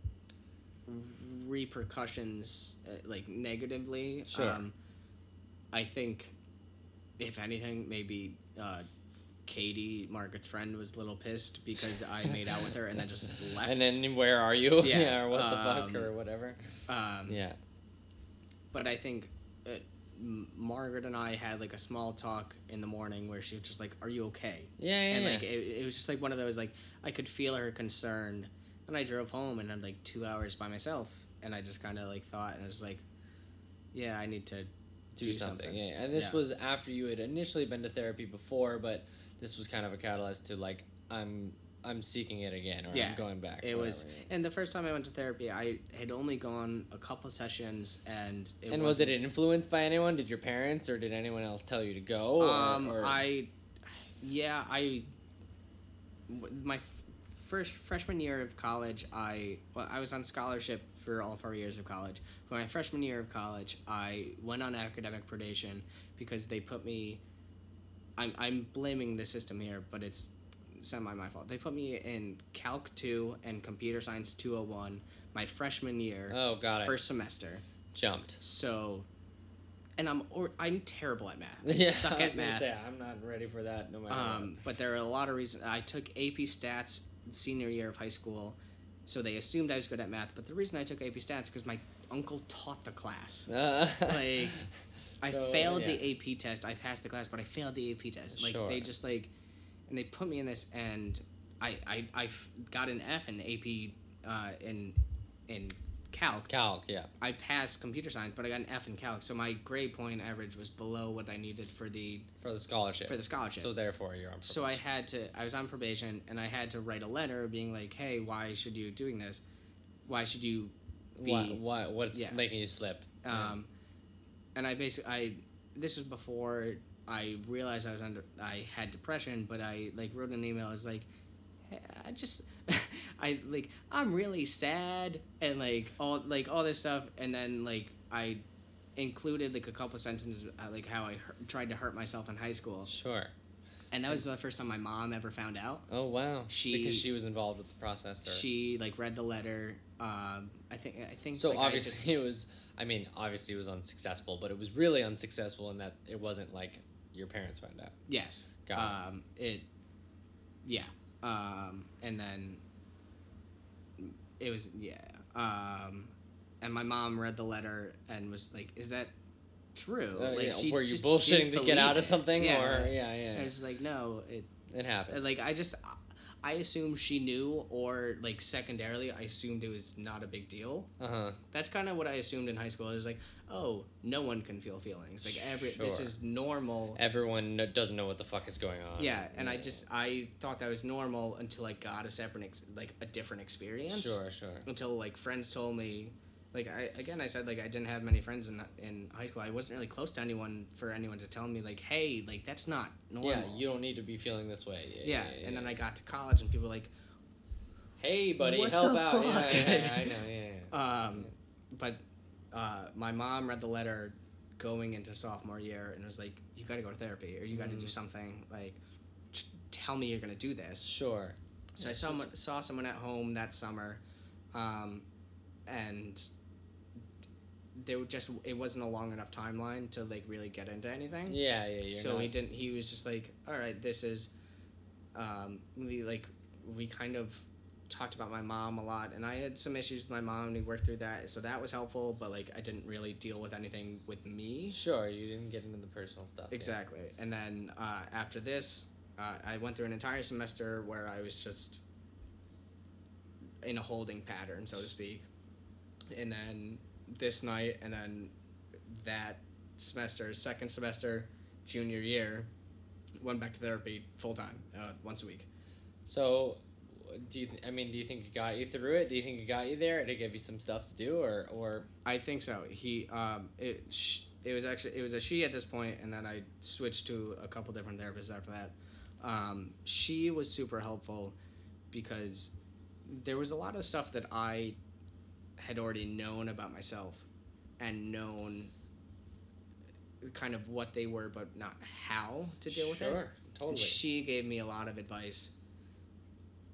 repercussions, like negatively. Sure. I think if anything, maybe Katie, Margaret's friend, was a little pissed because I made out with her and then just left. And then where are you? Yeah or what the fuck or whatever. But I think Margaret and I had like a small talk in the morning where she was just like, "Are you okay?" Yeah. Like it was just like one of those, like I could feel her concern. And I drove home and I'm like 2 hours by myself, and I just kind of like thought, and I was like, "Yeah, I need to do something." Yeah. And this was after you had initially been to therapy before, but this was kind of a catalyst to like I'm seeking it again, or I'm going back. It was, and the first time I went to therapy, I had only gone a couple sessions, and was it influenced by anyone? Did your parents or did anyone else tell you to go? My first freshman year of college, I was on scholarship for all 4 years of college. For my freshman year of college, I went on academic predation because they put me. I'm blaming the system here, but it's semi my fault. They put me in Calc 2 and Computer Science 201 my freshman year. Oh, got it. First semester. Jumped. So, and I'm terrible at math. I suck at math. I was going to say, I'm not ready for that no matter what. But there are a lot of reasons. I took AP Stats senior year of high school, so they assumed I was good at math, but the reason I took AP Stats because my uncle taught the class. I failed the AP test. I passed the class, but I failed the AP test. Like sure. They just like, and they put me in this, and I got an F in AP in calc. Calc, yeah. I passed computer science, but I got an F in calc. So my grade point average was below what I needed for the scholarship. So therefore, you're on probation. So I was on probation, and I had to write a letter being like, "Hey, why should you doing this? Why should you be? Why what's making you slip?" And this was before I realized I had depression, but I like wrote an email. I was like, "Hey, I'm really sad," and all this stuff. And then like I included like a couple sentences like how I tried to hurt myself in high school. Sure. And that was the first time my mom ever found out. Oh wow! Because she was involved with the process. She like read the letter. I think so. Obviously, it was I mean, obviously it was unsuccessful, but it was really unsuccessful in that it wasn't like your parents found out. Yes. Got it. Yeah. And then it was, yeah. And my mom read the letter and was like, is that true? Like, yeah. Were you bullshitting to get out of something? Yeah. Or, yeah, yeah. And I was like, no, it happened. Like, I assume she knew, or, like, secondarily, I assumed it was not a big deal. Uh-huh. That's kind of what I assumed in high school. It was like, oh, no one can feel feelings. Like, this is normal. Everyone doesn't know what the fuck is going on. Yeah, and I thought that was normal until I got a different experience. Sure. Until, like, friends told me, like, I said, like, I didn't have many friends in high school. I wasn't really close to anyone for anyone to tell me, like, hey, like, that's not normal. Yeah, you don't need to be feeling this way. Yeah. And then I got to college, and people were like, hey, buddy, help out. Fuck? Yeah, I know, yeah. But my mom read the letter going into sophomore year and was like, you got to go to therapy, or you got to do something. Like, tell me you're going to do this. Sure. So I saw someone at home that summer, and it wasn't a long enough timeline to, like, really get into anything. Yeah. He was just like, all right, this is, we kind of talked about my mom a lot, and I had some issues with my mom, and we worked through that, so that was helpful, but, like, I didn't really deal with anything with me. Sure, you didn't get into the personal stuff. Exactly. Yeah. And then, after this, I went through an entire semester where I was just in a holding pattern, so to speak. And then this night, and then that semester, second semester, junior year, went back to therapy full time, once a week. So, do you think it got you through it? Do you think it got you there? Did it give you some stuff to do, or? I think so. He, it was a she at this point, and then I switched to a couple different therapists after that. She was super helpful because there was a lot of stuff that I had already known about myself and known kind of what they were, but not how to deal with it. Sure, totally. She gave me a lot of advice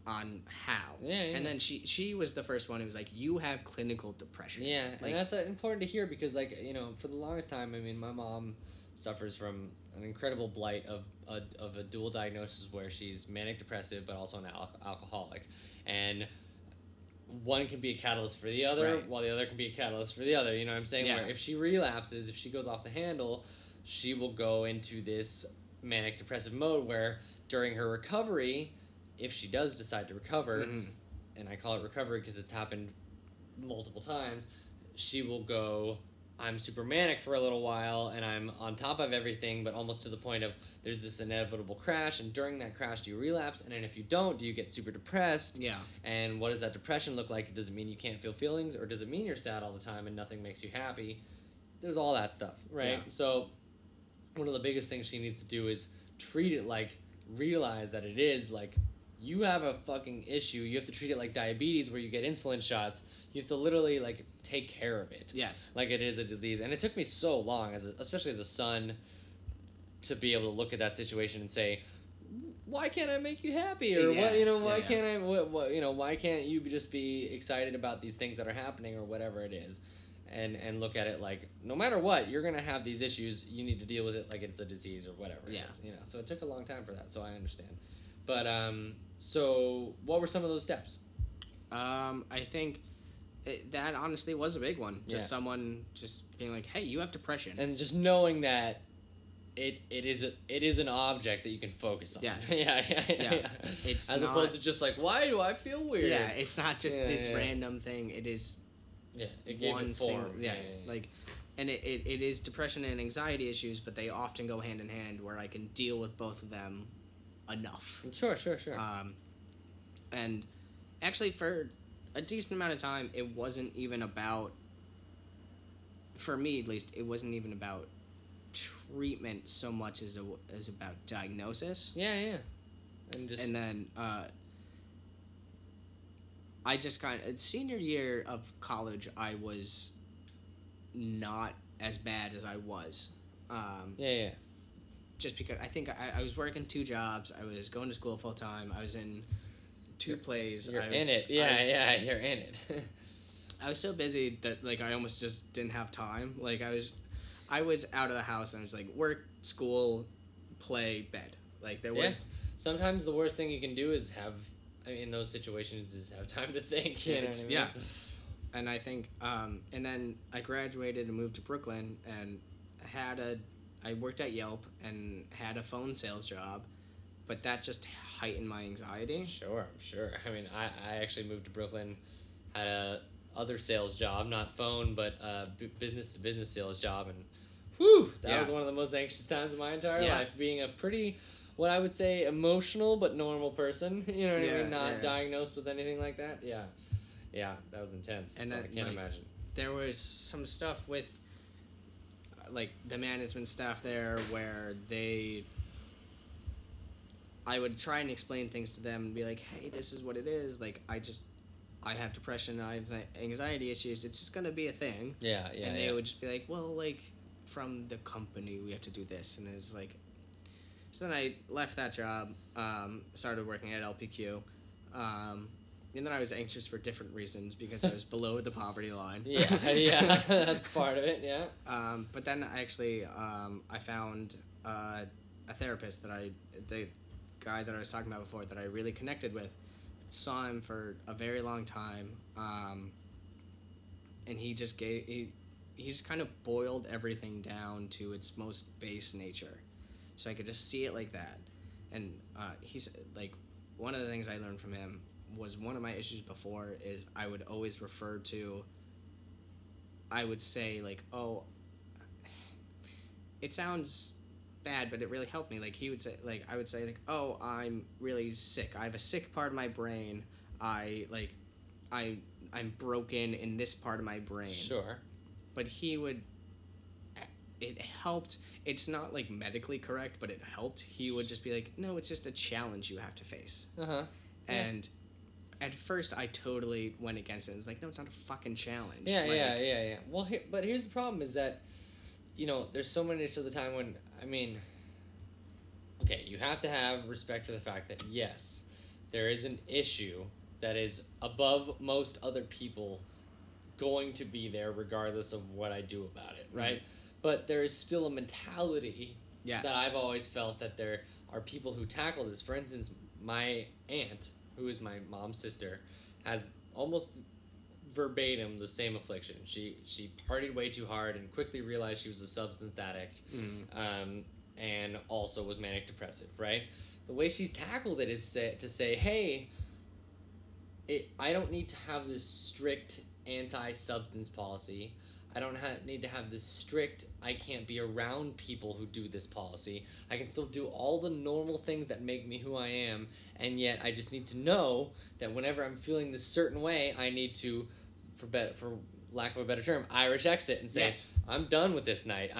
on how. Yeah. And then she was the first one who was like, you have clinical depression. Yeah, like, and that's important to hear because, like, you know, for the longest time, I mean, my mom suffers from an incredible blight of a dual diagnosis where she's manic depressive but also an alcoholic. And one can be a catalyst for the other, right, while the other can be a catalyst for the other. You know what I'm saying? Yeah. Where if she relapses, if she goes off the handle, she will go into this manic depressive mode where during her recovery, if she does decide to recover, and I call it recovery because it's happened multiple times, she will go, I'm super manic for a little while and I'm on top of everything, but almost to the point of there's this inevitable crash, and during that crash do you relapse, and then if you don't, do you get super depressed? Yeah. And what does that depression look like? Does it mean you can't feel feelings, or does it mean you're sad all the time and nothing makes you happy? There's all that stuff, right? Yeah. So one of the biggest things she needs to do is treat it like, realize that it is like, you have a fucking issue. You have to treat it like diabetes where you get insulin shots. You have to literally, like, take care of it. Yes. Like, it is a disease. And it took me so long, especially as a son, to be able to look at that situation and say, why can't I make you happy? Or, why can't you just be excited about these things that are happening or whatever it is? And look at it like, no matter what, you're going to have these issues. You need to deal with it like it's a disease or whatever it is. You know? So it took a long time for that, so I understand. But, so what were some of those steps? I think... that honestly was a big one. Just someone just being like, "Hey, you have depression," and just knowing that it is an object that you can focus on. Yes. Yeah. It's as opposed to just like, "Why do I feel weird?" Yeah, it's not just this random thing. It is. Yeah, it gave one form. Like, and it is depression and anxiety issues, but they often go hand in hand. Where I can deal with both of them, enough. Sure. And actually for a decent amount of time, it wasn't even about, for me at least, it wasn't even about treatment so much as as about diagnosis. Yeah. And then I just senior year of college, I was not as bad as I was. Just because I think I was working two jobs, I was going to school full time, I was in two plays. You're in it. You're in it. I was so busy that, like, I almost just didn't have time. Like, I was out of the house, and I was, like, work, school, play, bed. Like, there was... Yeah. Sometimes the worst thing you can do is have... I mean, in those situations, is have time to think. You know what I mean? Yeah. And I think... and then I graduated and moved to Brooklyn, and had a... I worked at Yelp, and had a phone sales job, but that just heightened my anxiety. Sure, sure. I mean, I actually moved to Brooklyn, had a... other sales job, not phone, but business-to-business sales job, and whew, that was one of the most anxious times of my entire life, being a pretty, what I would say, emotional but normal person, you know what I mean, not diagnosed with anything like that. Yeah, yeah, that was intense, and so then, I can't imagine. There was some stuff with, like, the management staff there where they... I would try and explain things to them and be like, hey, this is what it is, like, I have depression, I have anxiety issues, it's just going to be a thing. Yeah, yeah, and they would just be like, well, like, from the company, we have to do this. And it was like... So then I left that job, started working at LPQ, and then I was anxious for different reasons because I was below the poverty line. Yeah, yeah, that's part of it, yeah. But then I actually, I found a therapist that the guy that I was talking about before, that I really connected with. Saw him for a very long time, and he just kind of boiled everything down to its most base nature, so I could just see it like that. And he's like, one of the things I learned from him was, one of my issues before is I would always refer to, I would say, like, oh, it sounds bad, but it really helped me. Like, he would say, like, I would say, like, oh, I'm really sick, I have a sick part of my brain, I'm broken in this part of my brain. Sure. But he would, it helped. It's not, like, medically correct, but it helped. He would just be like, no, it's just a challenge you have to face. Uh-huh. And at first I totally went against it. I was like, no, it's not a fucking challenge. Yeah, like, yeah. Well, but here's the problem, is that, you know, there's so many of the time when, I mean, okay, you have to have respect for the fact that, yes, there is an issue that is above most other people, going to be there regardless of what I do about it, right? Mm-hmm. But there is still a mentality that I've always felt, that there are people who tackle this. For instance, my aunt, who is my mom's sister, has almost... verbatim the same affliction. She partied way too hard and quickly realized she was a substance addict, and also was manic depressive, right? The way she's tackled it is to say, hey, I don't need to have this strict anti-substance policy. I don't need to have this strict, I can't be around people who do this policy. I can still do all the normal things that make me who I am, and yet I just need to know that whenever I'm feeling this certain way, I need to, for lack of a better term, Irish exit and say, yes, I'm done with this night.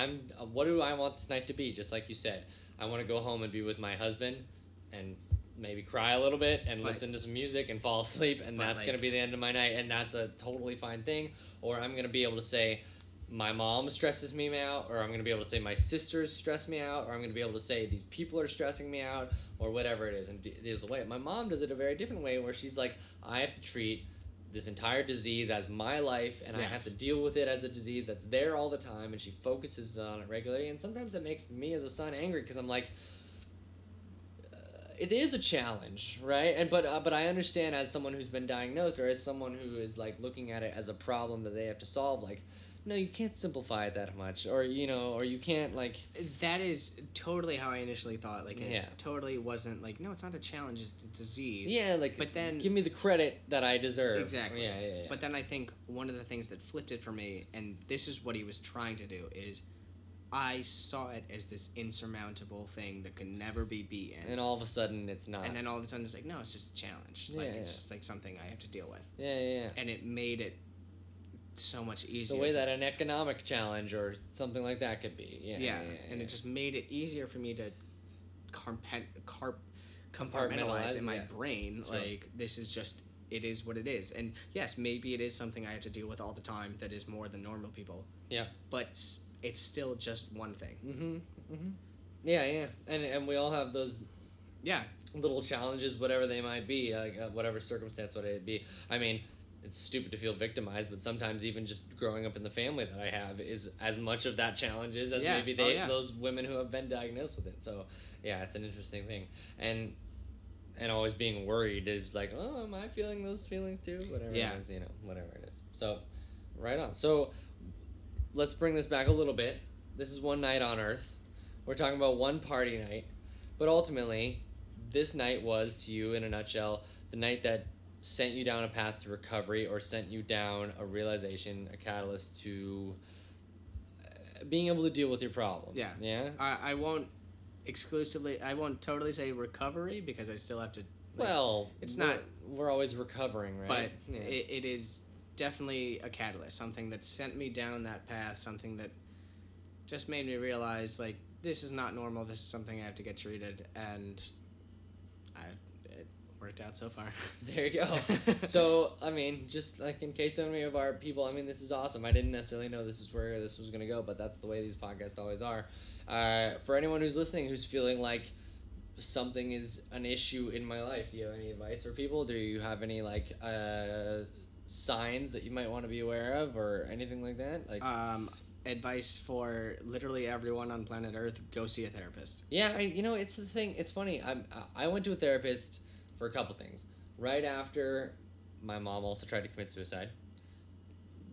What do I want this night to be? Just like you said, I want to go home and be with my husband and maybe cry a little bit and listen to some music and fall asleep, and that's going to be the end of my night, and that's a totally fine thing. Or I'm going to be able to say, my mom stresses me out, or I'm going to be able to say, my sisters stress me out, or I'm going to be able to say, these people are stressing me out, or whatever it is. And there's a way. My mom does it a very different way, where she's like, I have to treat this entire disease as my life, and I have to deal with it as a disease that's there all the time, and she focuses on it regularly. And sometimes that makes me as a son angry, because I'm like, it is a challenge, right? And but I understand, as someone who's been diagnosed, or as someone who is, like, looking at it as a problem that they have to solve, like, no, you can't simplify it that much, or, you know, or you can't, like... That is totally how I initially thought. Like, it totally wasn't, like, no, it's not a challenge, it's a disease. Yeah, like, but then, give me the credit that I deserve. Exactly. Yeah. But then I think one of the things that flipped it for me, and this is what he was trying to do, is... I saw it as this insurmountable thing that could never be beaten. And all of a sudden, it's not. And then all of a sudden, it's like, no, it's just a challenge. Yeah, it's just, like, something I have to deal with. Yeah. And it made it so much easier. The way that an economic challenge or something like that could be. Yeah, and it just made it easier for me to compartmentalize in my brain. Sure. Like, this is just, it is what it is. And, yes, maybe it is something I have to deal with all the time that is more than normal people. Yeah. But... it's still just one thing. Mm-hmm. Yeah. And we all have those little challenges, whatever they might be, like, whatever circumstance would it be. I mean, it's stupid to feel victimized, but sometimes even just growing up in the family that I have is as much of that challenge is as maybe they, those women who have been diagnosed with it. So yeah, it's an interesting thing. And always being worried is like, oh, am I feeling those feelings too? Whatever it is, you know, whatever it is. So right on. So let's bring this back a little bit. This is one night on earth. We're talking about one party night, but ultimately this night was, to you in a nutshell, the night that sent you down a path to recovery, or sent you down a realization, a catalyst to being able to deal with your problem. Yeah. Yeah. I won't exclusively, I won't totally say recovery, because I still have to. Like, well, it's not. We're always recovering, right? But it is definitely a catalyst, something that sent me down that path, something that just made me realize, like, this is not normal. This is something I have to get treated, and it worked out so far. There you go. So, I mean, just like in case any of our people, I mean, this is awesome. I didn't necessarily know this is where this was going to go, but that's the way these podcasts always are. For anyone who's listening, who's feeling like something is an issue in my life, do you have any advice for people? Do you have any, like, signs that you might want to be aware of, or anything like that? Like, advice for literally everyone on planet Earth: go see a therapist. Yeah, you know, it's the thing. It's funny. I went to a therapist for a couple things. Right after, my mom also tried to commit suicide.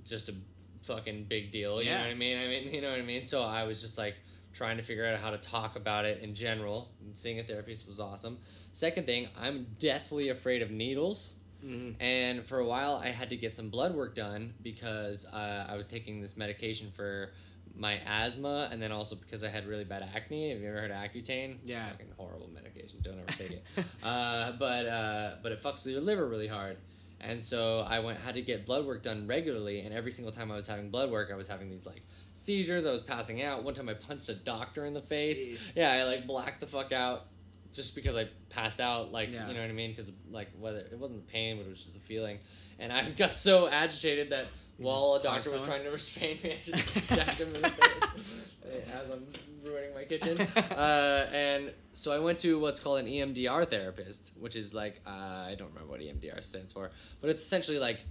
Just a fucking big deal. You know what I mean? You know what I mean? So I was just like trying to figure out how to talk about it in general. And seeing a therapist was awesome. Second thing, I'm deathly afraid of needles. Mm-hmm. And for a while, I had to get some blood work done because I was taking this medication for my asthma, and then also because I had really bad acne. Have you ever heard of Accutane? Yeah. Fucking horrible medication. Don't ever take it. But it fucks with your liver really hard. And so I had to get blood work done regularly, and every single time I was having blood work, I was having these, like, seizures. I was passing out. One time I punched a doctor in the face. Jeez. Yeah, I, like, blacked the fuck out. Just because I passed out, like, you know what I mean? Because, like, whether it wasn't the pain, but it was just the feeling. And I got so agitated that while a doctor was trying to restrain me, I just jacked him in the face as I'm ruining my kitchen. And so I went to what's called an EMDR therapist, which is, like, I don't remember what EMDR stands for, but it's essentially, like,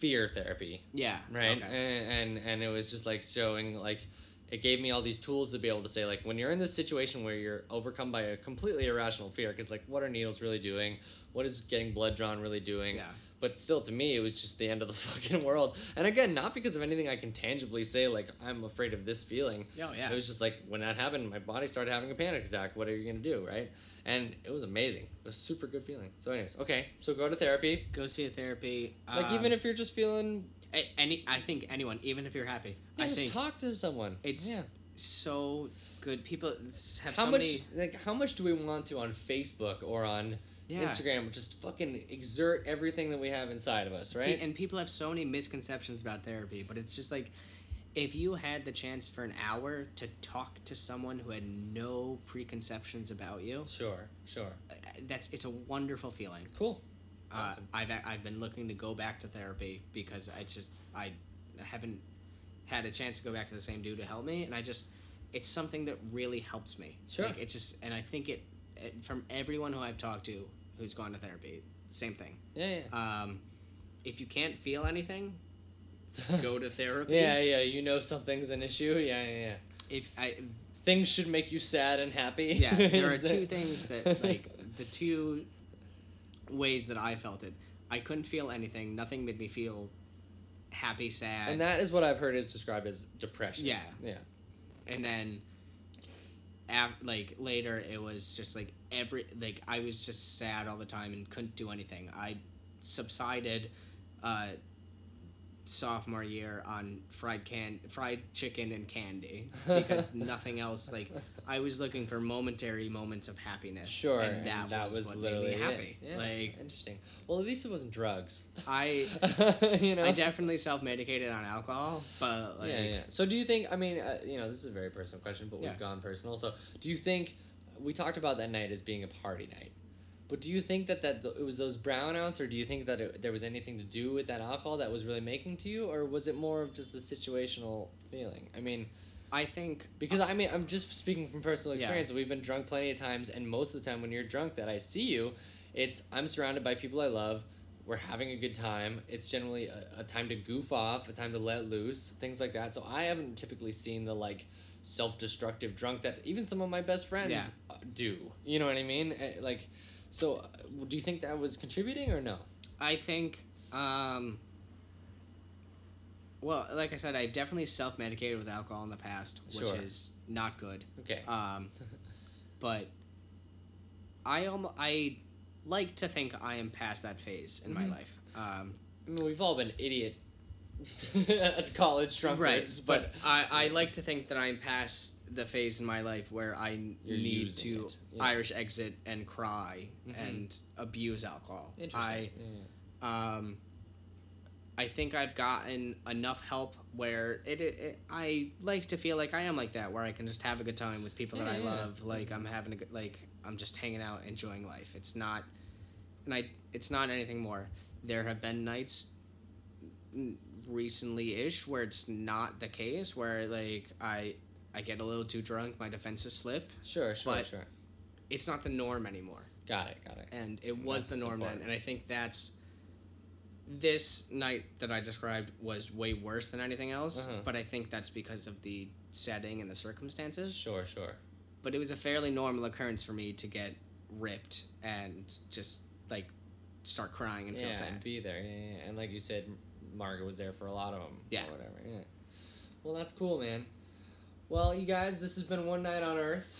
fear therapy. Yeah. Right? Okay. And it was just, like, showing, like... It gave me all these tools to be able to say, like, when you're in this situation where you're overcome by a completely irrational fear, because, like, what are needles really doing? What is getting blood drawn really doing? Yeah. But still, to me, it was just the end of the fucking world. And again, not because of anything I can tangibly say, like, I'm afraid of this feeling. Oh, yeah. It was just like, when that happened, my body started having a panic attack. What are you going to do, right? And it was amazing. It was a super good feeling. So anyways, okay, so go to therapy. Go see a therapy. Like, even if you're just feeling... I think anyone, even if you're happy, just talk to someone. It's so good. People have how much do we want to on Facebook or on Instagram? Just fucking exert everything that we have inside of us, right? And people have so many misconceptions about therapy, but it's just like, if you had the chance for an hour to talk to someone who had no preconceptions about you, sure, it's a wonderful feeling. Cool. Awesome. I've been looking to go back to therapy because I haven't had a chance to go back to the same dude to help me, and it's something that really helps me. Sure. Like, it's just, and I think it from everyone who I've talked to who's gone to therapy, same thing. Yeah. If you can't feel anything, go to therapy. Yeah. You know something's an issue. Yeah. Things should make you sad and happy. Yeah. There are two things that, like, the two ways that I felt it. I couldn't feel anything. Nothing made me feel happy, sad. And that is what I've heard is described as depression. Yeah. And then, later, it was just, like, I was just sad all the time and couldn't do anything. I subsided sophomore year on fried chicken and candy because nothing else, like, I was looking for momentary moments of happiness. Sure. And that was what literally made me happy. Yeah, like, interesting. Well, at least it wasn't drugs. I definitely self-medicated on alcohol, but like... Yeah. So do you think, I mean, this is a very personal question, but we've gone personal. So do you think, we talked about that night as being a party night, but do you think that it was those brownouts, or do you think that there was anything to do with that alcohol that was really making to you, or was it more of just the situational feeling? I mean, I think... Because, I mean, I'm just speaking from personal experience. Yeah. We've been drunk plenty of times, and most of the time when you're drunk that I see you, I'm surrounded by people I love. We're having a good time. It's generally a time to goof off, a time to let loose, things like that. So I haven't typically seen the, like, self-destructive drunk that even some of my best friends do. You know what I mean? Like, so do you think that was contributing or no? I think, well, like I said, I definitely self-medicated with alcohol in the past, which is not good. Okay. But I like to think I am past that phase in my life. I mean, we've all been idiot college drunkards, right, but I like to think that I'm past the phase in my life where I need to Irish exit and cry and abuse alcohol. Interesting. I think I've gotten enough help where it I like to feel like I am like that, where I can just have a good time with people that I love. Like I'm having a good, like I'm just hanging out, enjoying life. It's not, it's not anything more. There have been nights recently-ish where it's not the case, where like I get a little too drunk, my defenses slip. Sure. It's not the norm anymore. Got it. And it was the norm then, and I think that's. This night that I described was way worse than anything else, but I think that's because of the setting and the circumstances. Sure. But it was a fairly normal occurrence for me to get ripped and just, like, start crying and feel sad. Yeah, be there. Yeah. And like you said, Margaret was there for a lot of them. Yeah. Or whatever. Yeah. Well, that's cool, man. Well, you guys, this has been One Night on Earth.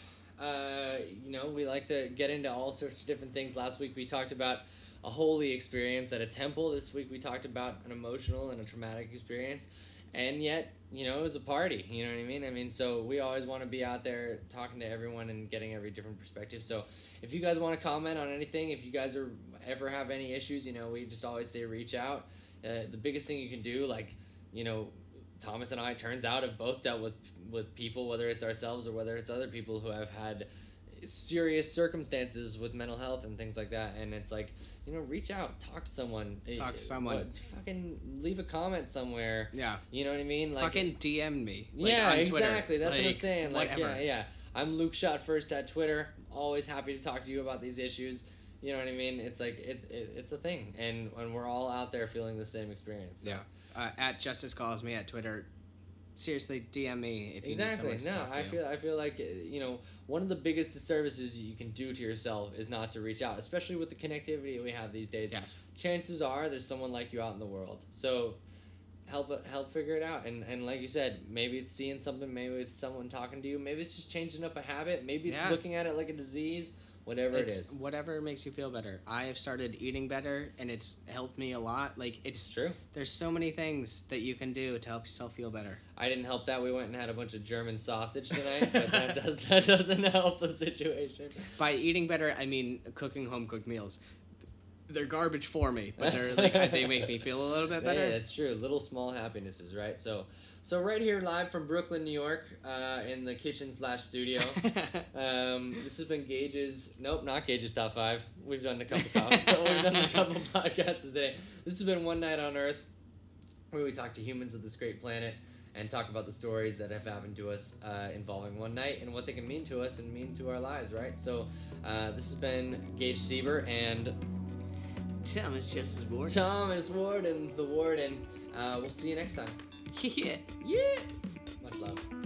You know, we like to get into all sorts of different things. Last week we talked about a holy experience at a temple. This week we talked about an emotional and a traumatic experience, and yet, you know, it was a party, you know what I mean? I mean, so we always want to be out there talking to everyone and getting every different perspective. So if you guys want to comment on anything, if you guys are ever have any issues, you know, we just always say reach out. The biggest thing you can do, like, you know, Thomas and I, turns out, have both dealt with people, whether it's ourselves or whether it's other people who have had serious circumstances with mental health and things like that, and it's like, you know, reach out, talk to someone, fucking leave a comment somewhere. Yeah, you know what I mean? Like, fucking DM me. Like, yeah, on exactly. That's like, what I'm saying. Like, whatever. Yeah. I'm Luke Shot First at Twitter. Always happy to talk to you about these issues. You know what I mean? It's like it's a thing, and we're all out there feeling the same experience. So. Yeah. At Justice Calls Me at Twitter. Seriously, DM me if you need someone to talk to. I feel like, you know, one of the biggest disservices you can do to yourself is not to reach out, especially with the connectivity we have these days. Yes. Chances are there's someone like you out in the world. So help figure it out. And like you said, maybe it's seeing something, maybe it's someone talking to you, maybe it's just changing up a habit, maybe it's looking at it like a disease, whatever it is. Whatever makes you feel better. I have started eating better, and it's helped me a lot. Like, it's true. There's so many things that you can do to help yourself feel better. I didn't help that. We went and had a bunch of German sausage tonight, but that doesn't help the situation. By eating better, I mean cooking home-cooked meals. They're garbage for me, but they're like they make me feel a little bit better. Yeah, that's true. Little small happinesses, right? So right here live from Brooklyn, New York, in the kitchen/studio. This has been Gage's. Nope, not Gage's Top 5. We've done a couple podcasts today. This has been One Night on Earth, where we talk to humans of this great planet and talk about the stories that have happened to us involving one night and what they can mean to us and mean to our lives, right? So this has been Gage Sieber and Thomas Justice Warden. Thomas Warden, the Warden. We'll see you next time. Yeah. Much love.